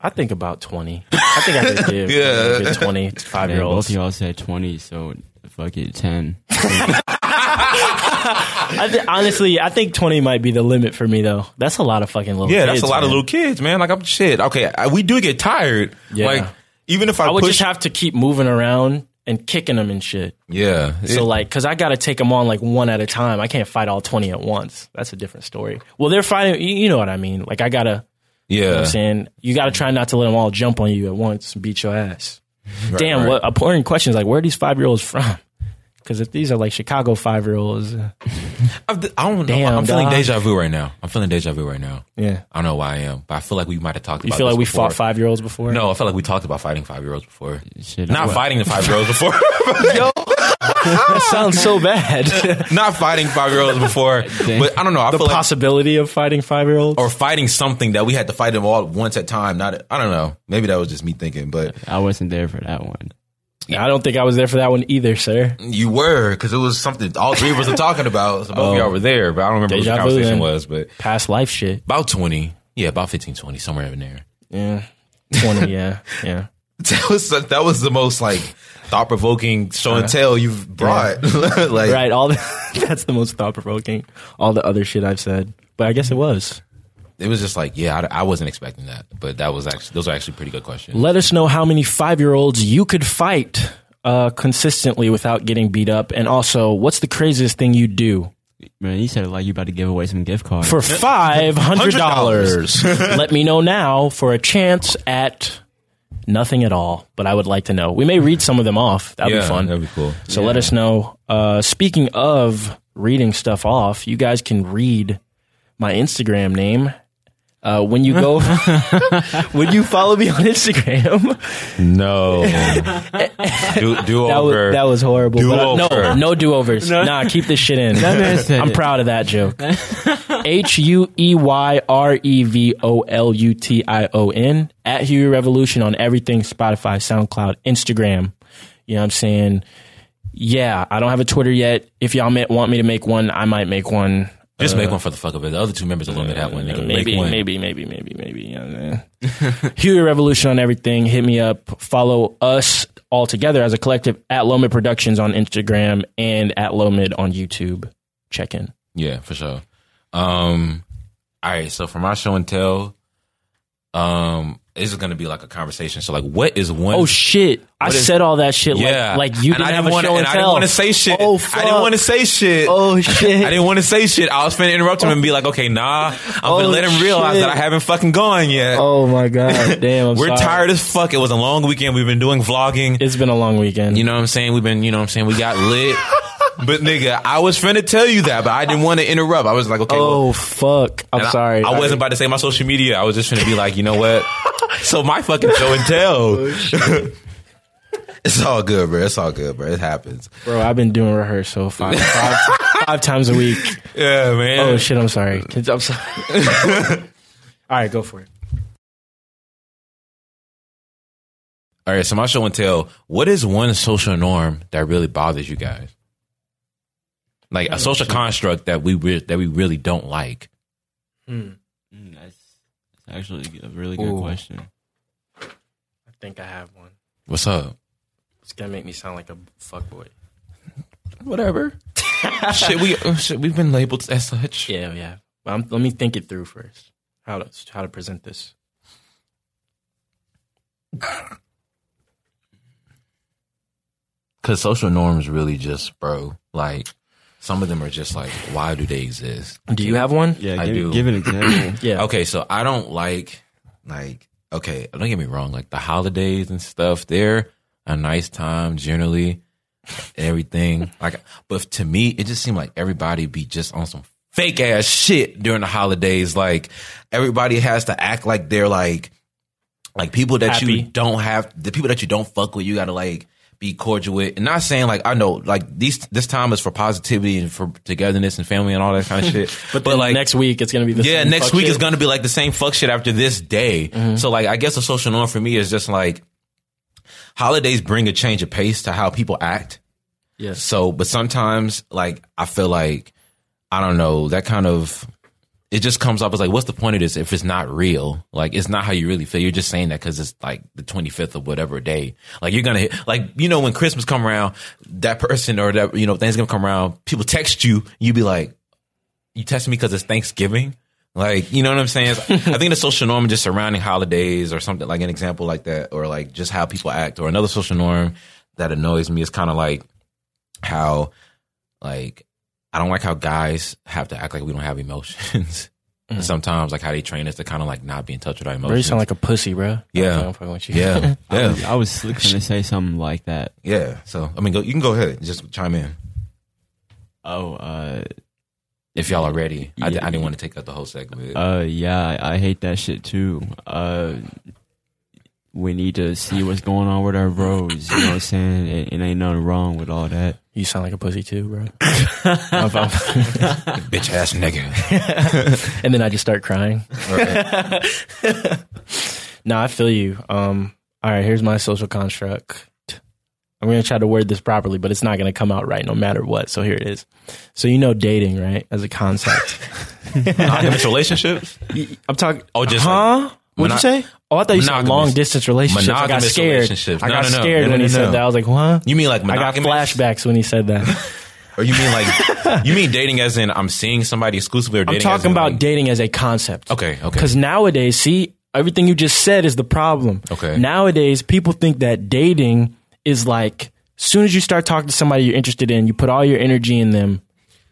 I think about twenty. I think I could give yeah. a good twenty to five-year-olds. Both of y'all said twenty, so fuck it, ten. I th- honestly, I think twenty might be the limit for me, though. That's a lot of fucking little yeah, kids. Yeah, that's a lot man. of little kids, man. Like, I'm shit. Okay, I, we do get tired. Yeah. Like, even if I, I would push- just have to keep moving around and kicking them and shit. Yeah. It, so, like, because I got to take them on, like, one at a time. I can't fight all twenty at once. That's a different story. Well, they're fighting. You know what I mean? Like, I got to, yeah. you know what I'm saying? You got to try not to let them all jump on you at once and beat your ass. Right, Damn, right. What important question is, like, where are these five-year-olds from? Because if these are, like, Chicago five-year-olds. I don't know. Damn, I'm feeling dog. deja vu right now. I'm feeling deja vu right now. Yeah. I don't know why I am, but I feel like we might have talked about this. You feel like we before. fought five-year-olds before? No, I feel like we talked about fighting five-year-olds before. Shit, Not what? fighting the five-year-olds before. Yo. That sounds so bad. Not fighting five-year-olds before. But I don't know. I the feel possibility like, of fighting five-year-olds? Or fighting something that we had to fight them all once at a time. Not, I don't know. Maybe that was just me thinking, but. I wasn't there for that one. I don't think I was there for that one either, sir. You were, because it was something all three of us were talking about. So both oh, of y'all were there, but I don't remember what the conversation was. But past life shit. About twenty. Yeah, about fifteen, twenty, somewhere in there. Yeah. twenty, yeah. Yeah. That was, that was the most, like, thought-provoking show and tell you've brought. Yeah. like, right. All the, that's the most thought-provoking. All the other shit I've said. But I guess it was. It was just like, yeah, I, I wasn't expecting that, but that was actually those are actually pretty good questions. Let us know how many five-year-olds you could fight uh, consistently without getting beat up, and also, what's the craziest thing you do? Man, you said it like you about to give away some gift cards for five hundred dollars. Let me know now for a chance at nothing at all, but I would like to know. We may read some of them off. That'd yeah, be fun. That'd be cool. So yeah. let us know. Uh, speaking of reading stuff off, you guys can read my Instagram name. Uh, when you go, would you follow me on Instagram? No. do do that over. Was, that was horrible. Do over. I, no, no do overs. No. Nah, keep this shit in. I'm proud of that joke. H U E Y R E V O L U T I O N at Huey Revolution on everything Spotify, SoundCloud, Instagram. You know what I'm saying? Yeah, I don't have a Twitter yet. If y'all may, want me to make one, I might make one. Just make one for the fuck of it. The other two members of Lo-Mid have one. They can maybe, make one. Maybe, maybe, maybe, maybe, you know, maybe. Huey Revolution on everything. Hit me up. Follow us all together as a collective at Lo-Mid Productions on Instagram and at Lo-Mid on YouTube. Check in. Yeah, for sure. Um, all right. So for my show and tell, um, this is going to be like a conversation. So like, what is one? Oh shit! I is, said all that shit. Yeah. Like, like you didn't, didn't have a wanna, show and, and tell. I didn't want to say shit. Oh fuck! I didn't want to say shit. Oh shit! I didn't want to say shit. I was finna interrupt him and be like, okay, nah. I'm oh, gonna let him shit. realize that I haven't fucking gone yet. Oh my god, damn! I'm We're sorry. tired as fuck. It was a long weekend. We've been doing vlogging. It's been a long weekend. You know what I'm saying? We've been. You know what I'm saying? We got lit. But nigga, I was finna tell you that, but I didn't want to interrupt. I was like, okay. Oh well. fuck! I'm and sorry. I, I wasn't about to say my social media. I was just finna be like, you know what? So my fucking show and tell. Oh, it's all good, bro. It's all good, bro. It happens, bro. I've been doing rehearsal five five, five times a week. Yeah, man. Oh shit! I'm sorry. I'm sorry. All right, go for it. All right, so my show and tell. What is one social norm that really bothers you guys? Like a social construct that we re- that we really don't like. Mm. Mm, that's, that's actually a really good Ooh. question. I think I have one. What's up? It's gonna make me sound like a fuckboy. Whatever. Shit, we shit, we've been labeled as such. Yeah, yeah. Well, I'm, let me think it through first. How to how to present this. Because social norms really just, bro, like. Some of them are just like, why do they exist? Do you have one? Yeah, I give, do. Give an example. Yeah. Okay, so I don't like, like, okay, don't get me wrong, like the holidays and stuff, they're a nice time generally, everything. Like, but to me, it just seemed like everybody be just on some fake ass shit during the holidays. Like everybody has to act like they're like, like people that Happy. you don't have, the people that you don't fuck with, you gotta like be cordial with. And not saying like, I know like these, this time is for positivity and for togetherness and family and all that kind of shit. but but like next week it's gonna be the yeah, same. Yeah, next week shit. is gonna be like the same fuck shit after this day. Mm-hmm. So like I guess a social norm for me is just like holidays bring a change of pace to how people act. Yeah. So, but sometimes like I feel like, I don't know, that kind of, it just comes up as like, what's the point of this if it's not real? Like, it's not how you really feel. You're just saying that because it's like the twenty-fifth of whatever day. Like, you're going to, like, you know, when Christmas come around, that person or that, you know, Thanksgiving come around, people text you, you be like, you text me because it's Thanksgiving? Like, you know what I'm saying? I think the social norm just surrounding holidays or something, like an example like that, or like just how people act. Or another social norm that annoys me is kind of like how, like, I don't like how guys have to act like we don't have emotions. Mm. Sometimes, like how they train us to kind of like not be in touch with our emotions. Bro, you sound like a pussy, bro. Yeah, I yeah. yeah. I was, I was going to say something like that. Yeah. So I mean, go, you can go ahead. Just chime in. Oh, uh, if y'all are ready, yeah. I, I didn't want to take up the whole segment. Uh, yeah, I, I hate that shit too. Uh, we need to see what's going on with our bros. You know what I'm saying? It, it ain't nothing wrong with all that. You sound like a pussy too, bro. Bitch ass nigga. And then I just start crying. Right. No, I feel you. Um, all right, here's my social construct. I'm going to try to word this properly, but it's not going to come out right no matter what. So here it is. So you know dating, right, as a concept. Non-distance relationships? I'm talking... Oh, just Huh? Like, What'd Mono- you say? Oh, I thought you said long-distance relationships. I got scared. I got no, no, no. scared no, no, when no, no, he said no. that. I was like, huh? You mean like monogamous? I got flashbacks when he said that. Or you mean like, you mean dating as in I'm seeing somebody exclusively or dating I'm talking as about like, dating as a concept. Okay, okay. Because nowadays, see, everything you just said is the problem. Okay. Nowadays, people think that dating is like, as soon as you start talking to somebody you're interested in, you put all your energy in them.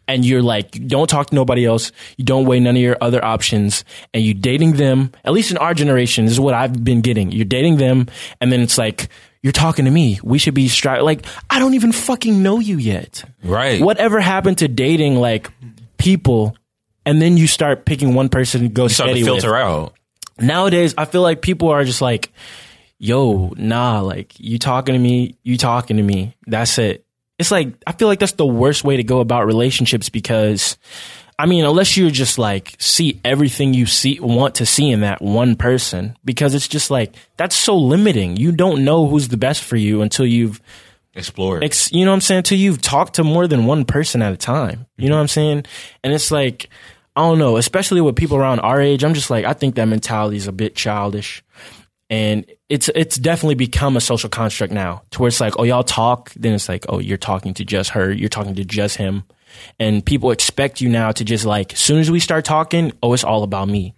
And you're like, you don't talk to nobody else. You don't weigh none of your other options. And you dating them, at least in our generation, this is what I've been getting. You're dating them. And then it's like, you're talking to me. We should be stri-. Like, I don't even fucking know you yet. Right. Whatever happened to dating, like, people. And then you start picking one person to go steady with. You start to filter out. Nowadays, I feel like people are just like, yo, nah, like, you talking to me, you talking to me. That's it. It's like, I feel like that's the worst way to go about relationships because, I mean, unless you're just like, see everything you see want to see in that one person, because it's just like, that's so limiting. You don't know who's the best for you until you've explored, ex, you know what I'm saying? Until you've talked to more than one person at a time, you mm-hmm. know what I'm saying? And it's like, I don't know, especially with people around our age, I'm just like, I think that mentality is a bit childish. And it's it's definitely become a social construct now to where it's like, oh, y'all talk. Then it's like, oh, you're talking to just her. You're talking to just him. And people expect you now to just like, as soon as we start talking, oh, it's all about me.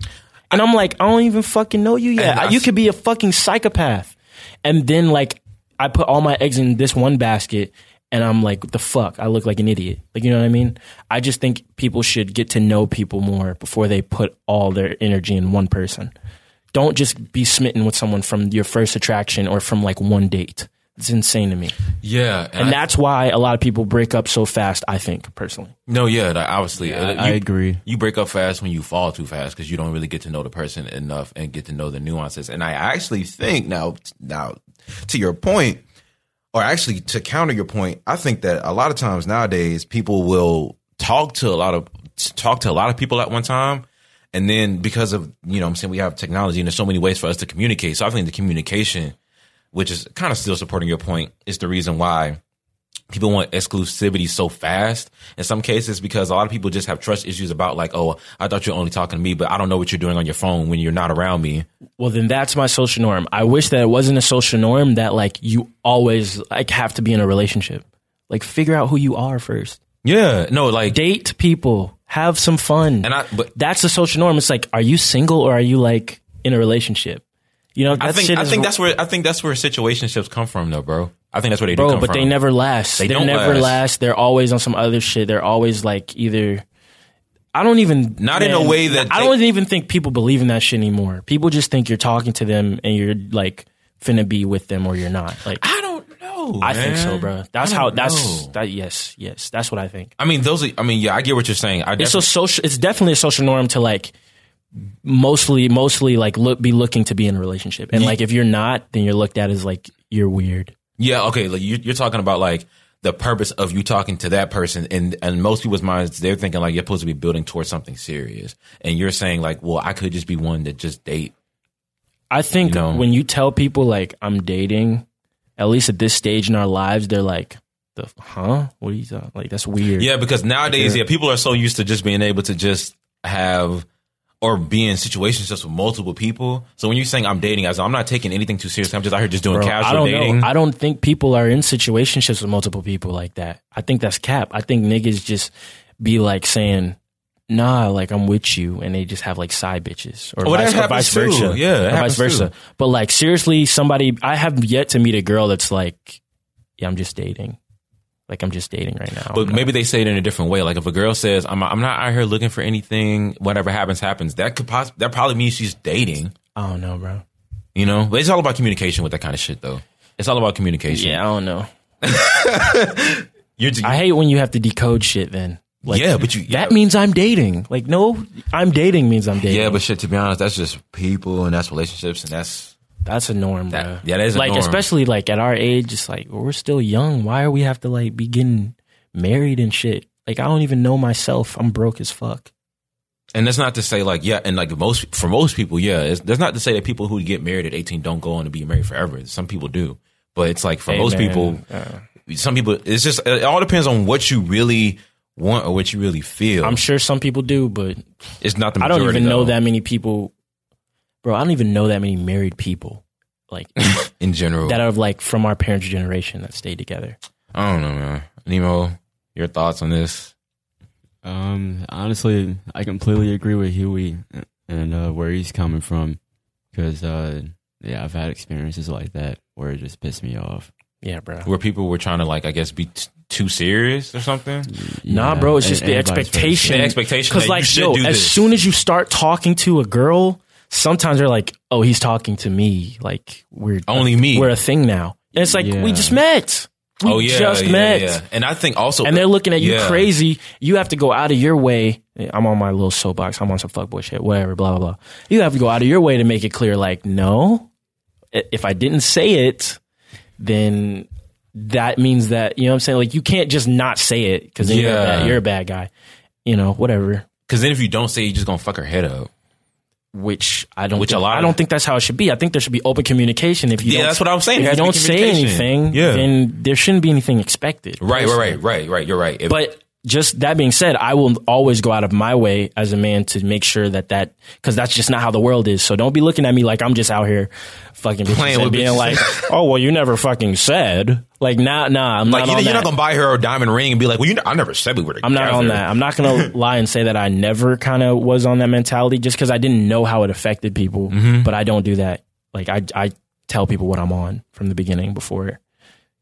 And I'm like, I don't even fucking know you yet. I, you could be a fucking psychopath. And then like I put all my eggs in this one basket and I'm like, what the fuck? I look like an idiot. Like, you know what I mean? I just think people should get to know people more before they put all their energy in one person. Don't just be smitten with someone from your first attraction or from like one date. It's insane to me. Yeah. And, and I, that's why a lot of people break up so fast, I think, personally. No, yeah, obviously. Yeah, uh, you, I agree. You break up fast when you fall too fast because you don't really get to know the person enough and get to know the nuances. And I actually think now, now to your point, or actually to counter your point, I think that a lot of times nowadays people will talk to a lot of talk to a lot of people at one time. And then because of, you know what I'm saying, we have technology and there's so many ways for us to communicate. So I think the communication, which is kind of still supporting your point, is the reason why people want exclusivity so fast in some cases, because a lot of people just have trust issues about like, oh, I thought you were only talking to me, but I don't know what you're doing on your phone when you're not around me. Well, then that's my social norm. I wish that it wasn't a social norm that like you always like have to be in a relationship. Like figure out who you are first. Yeah. No, like date people. Have some fun. And I, but that's the social norm. It's like, are you single or are you like in a relationship? You know, that I think shit I is think that's where I think that's where situationships come from, though, bro. I think that's where they bro, do come but from. But they never last. They, they don't never last. last. They're always on some other shit. They're always like either. I don't even not man, in a way that I they, don't even think people believe in that shit anymore. People just think you're talking to them and you're like finna be with them or you're not. Like I don't. know. I man. think so, bro. That's how. That's know. that. Yes, yes. That's what I think. I mean, those. Are, I mean, yeah. I get what you're saying. I it's a social. It's definitely a social norm to like. Mostly, mostly like look be looking to be in a relationship, and yeah. like if you're not, then you're looked at as like you're weird. Yeah. Okay. Like you, you're talking about like the purpose of you talking to that person, and and most people's minds they're thinking like you're supposed to be building towards something serious, and you're saying like, well, I could just be one that just date. I think you know? when you tell people like I'm dating, at least at this stage in our lives, they're like, the huh? What are you talking? Like that's weird. Yeah, because nowadays, yeah, yeah people are so used to just being able to just have. Or be in situations just with multiple people. So when you're saying I'm dating, I was, I'm not taking anything too seriously. I'm just out here just doing Bro, casual I don't dating. Know. I don't think people are in situationships with multiple people like that. I think that's cap. I think niggas just be like saying, nah, like I'm with you. And they just have like side bitches or, oh, vice, or vice versa. Too. Yeah, that or vice versa. Too. But like seriously, somebody, I have yet to meet a girl that's like, yeah, I'm just dating. Like, I'm just dating right now. But maybe they say it in a different way. Like, if a girl says, I'm I'm not out here looking for anything, whatever happens, happens, that could poss- that probably means she's dating. I don't know, bro. You know? But it's all about communication with that kind of shit, though. It's all about communication. Yeah, I don't know. You're de- I hate when you have to decode shit, then. Like, yeah, but you... That means I'm dating. Like, no, I'm dating means I'm dating. Yeah, but shit, to be honest, that's just people, and that's relationships, and that's... That's a norm, that, bro. Yeah, that is a like, norm. Like, especially, like, at our age, it's like, we're still young. Why are we have to, like, be getting married and shit? Like, I don't even know myself. I'm broke as fuck. And that's not to say, like, yeah, and, like, most for most people, yeah. It's, that's not to say that people who get married at eighteen don't go on to be married forever. Some people do. But it's, like, for hey, most man. people, uh, some people, it's just, it all depends on what you really want or what you really feel. I'm sure some people do, but it's not the majority, I don't even though. know that many people. Bro, I don't even know that many married people, like in general, that are like from our parents' generation that stay together. I don't know, man. Nemo, your thoughts on this? Um, honestly, I completely agree with Huey and uh, where he's coming from, because uh, yeah, I've had experiences like that where it just pissed me off. Yeah, bro. Where people were trying to like, I guess, be t- too serious or something. Yeah. Nah, bro, it's just and, the, and expectation. the expectation. The expectation. Because like, yo, as this. soon as you start talking to a girl. Sometimes they're like, oh, he's talking to me. Like, we're only me. We're a thing now. And it's like, yeah. we just met. We oh, yeah, just yeah, met. Yeah. And I think also. And they're looking at you yeah. crazy. You have to go out of your way. I'm on my little soapbox. I'm on some fuckboy shit, whatever, blah, blah, blah. You have to go out of your way to make it clear, like, no, if I didn't say it, then that means that, you know what I'm saying? Like, you can't just not say it because then yeah. you're, a bad, you're a bad guy. You know, whatever. Because then if you don't say it, you're just going to fuck her head up. Which I don't. Which think, a lot I don't think that's how it should be. I think there should be open communication. If you yeah, don't, that's what I'm saying. If you don't say anything, yeah. then there shouldn't be anything expected. Right, personally. right, right, right, right. You're right. If, but just that being said, I will always go out of my way as a man to make sure that that because that's just not how the world is. So don't be looking at me like I'm just out here fucking playing with being like, oh well, you never fucking said. Like, nah, nah. I'm like, not you, on you're that. not gonna buy her a diamond ring and be like, well, you know, I never said we were together. I'm not on that. I'm not gonna lie and say that I never kind of was on that mentality just because I didn't know how it affected people. Mm-hmm. But I don't do that. Like, I, I tell people what I'm on from the beginning before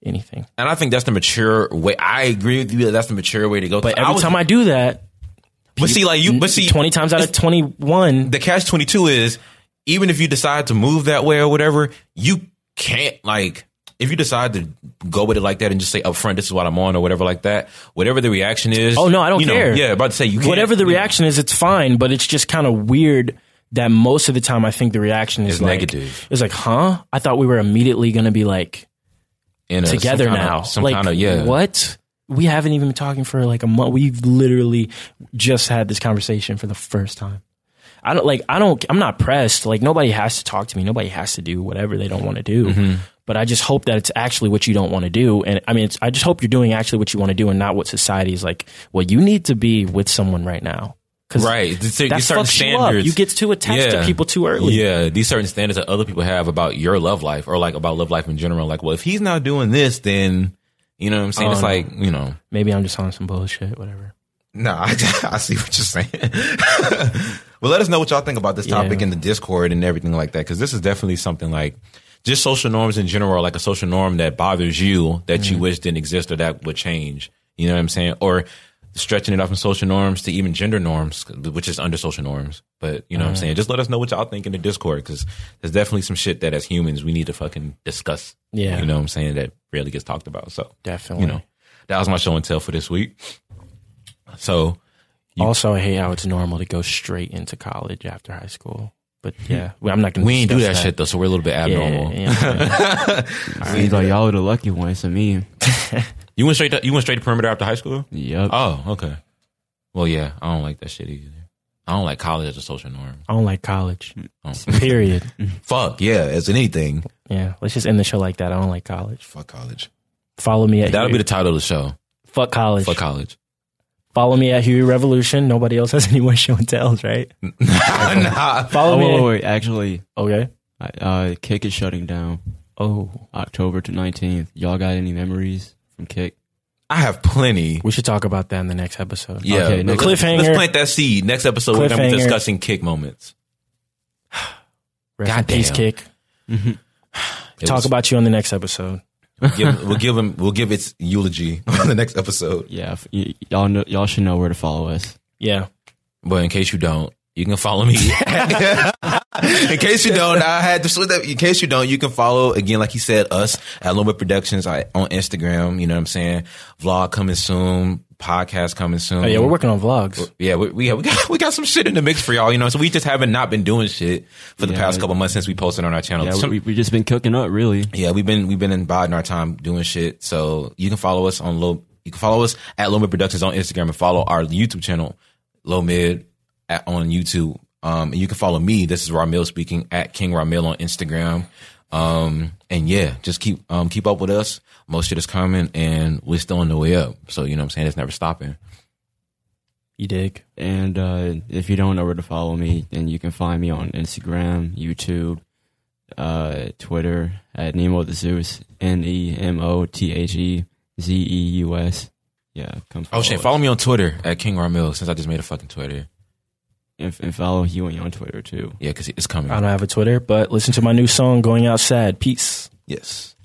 anything. And I think that's the mature way. I agree with you that that's the mature way to go. But every I was, time I do that, but people, see, like you, but see, twenty times out of twenty-one, the catch twenty-two is even if you decide to move that way or whatever, you can't like. If you decide to go with it like that and just say up front, this is what I'm on or whatever like that, whatever the reaction is. Oh, no, I don't you know, care. Yeah, about to say you can't. Whatever the reaction know. is, it's fine. But it's just kind of weird that most of the time I think the reaction is it's like, negative. It's like, huh? I thought we were immediately going to be like In a, together some now. Of, some like, kind of, yeah. What? We haven't even been talking for like a month. We've literally just had this conversation for the first time. I don't like, I don't, I'm not pressed. Like, nobody has to talk to me. Nobody has to do whatever they don't want to do. Mm-hmm. But I just hope that it's actually what you don't want to do. And I mean, it's, I just hope you're doing actually what you want to do and not what society is like, well, you need to be with someone right now. Right. These certain standards. You, you get too attached yeah. to people too early. Yeah. These certain standards that other people have about your love life or like about love life in general. Like, well, if he's not doing this, then, you know what I'm saying? Um, it's like, you know. Maybe I'm just on some bullshit, whatever. Nah, I, I see what you're saying. Well, let us know what y'all think about this topic yeah. in the Discord and everything like that. Because this is definitely something like just social norms in general, like a social norm that bothers you that mm-hmm. you wish didn't exist or that would change. You know what I'm saying? Or stretching it out from social norms to even gender norms, which is under social norms. But you know all what I'm right. saying? Just let us know what y'all think in the Discord, because there's definitely some shit that as humans we need to fucking discuss. Yeah. You know what I'm saying? That rarely gets talked about. So definitely. You know, that was my show and tell for this week. So you, also, I hate how it's normal to go straight into college after high school. But yeah, well, I'm not going to. We ain't do that, that shit though, so we're a little bit abnormal. Yeah, yeah, yeah. All right. Like, y'all were the lucky ones. I mean, you went straight. To, you went straight to perimeter after high school. Yep. Oh, okay. Well, yeah, I don't like that shit either. I don't like college as a social norm. I don't like college. Oh. Period. Fuck yeah, as in anything. Yeah, let's just end the show like that. I don't like college. Fuck college. Follow me at. That'll here. Be the title of the show. Fuck college. Fuck college. Follow me at Huey Revolution. Nobody else has any more show and tells, right? Nah. Follow oh, me. Wait, wait, actually. Okay. Uh, Kick is shutting down. Oh. October nineteenth. Y'all got any memories from Kick? I have plenty. We should talk about that in the next episode. Yeah. Okay, next cliffhanger. Let's plant that seed. Next episode, we're going to be discussing Kick moments. God damn. Kick. Mm-hmm. Talk was- about you on the next episode. We'll give, we'll give him. We'll give its eulogy on the next episode. Yeah, y- y'all know, y'all should know where to follow us. Yeah, but in case you don't, you can follow me. in case you don't, I had to switch that. In case you don't, you can follow again, like he said, us at Lo-Mid Productions on Instagram. You know what I'm saying? Vlog coming soon. Podcast coming soon. Oh, yeah, we're working on vlogs. Yeah, we we, we, got, we got some shit in the mix for y'all, you know. So we just haven't not been doing shit for the yeah, past couple months since we posted on our channel. Yeah, some, we we just been cooking up, really. Yeah, we've been we've been imbibing our time doing shit. So you can follow us on low. You can follow us at Lo-Mid Productions on Instagram and follow our YouTube channel Lo-Mid at, on YouTube. Um, and you can follow me. This is Ramil speaking at King Ramil on Instagram. Um, and yeah, just keep um keep up with us. Most shit is coming and we're still on the way up. So you know what I'm saying? It's never stopping. You dig? And uh if you don't know where to follow me, then you can find me on Instagram, YouTube, uh Twitter at Nemo the Zeus, N E M O T H E Z E U S. Yeah, come follow. Oh shit, us. Follow me on Twitter at King Ramil, since I just made a fucking Twitter. And, and follow Huey on Twitter too. Yeah, because it's coming. I don't have a Twitter, but listen to my new song, Going Outside. Peace. Yes.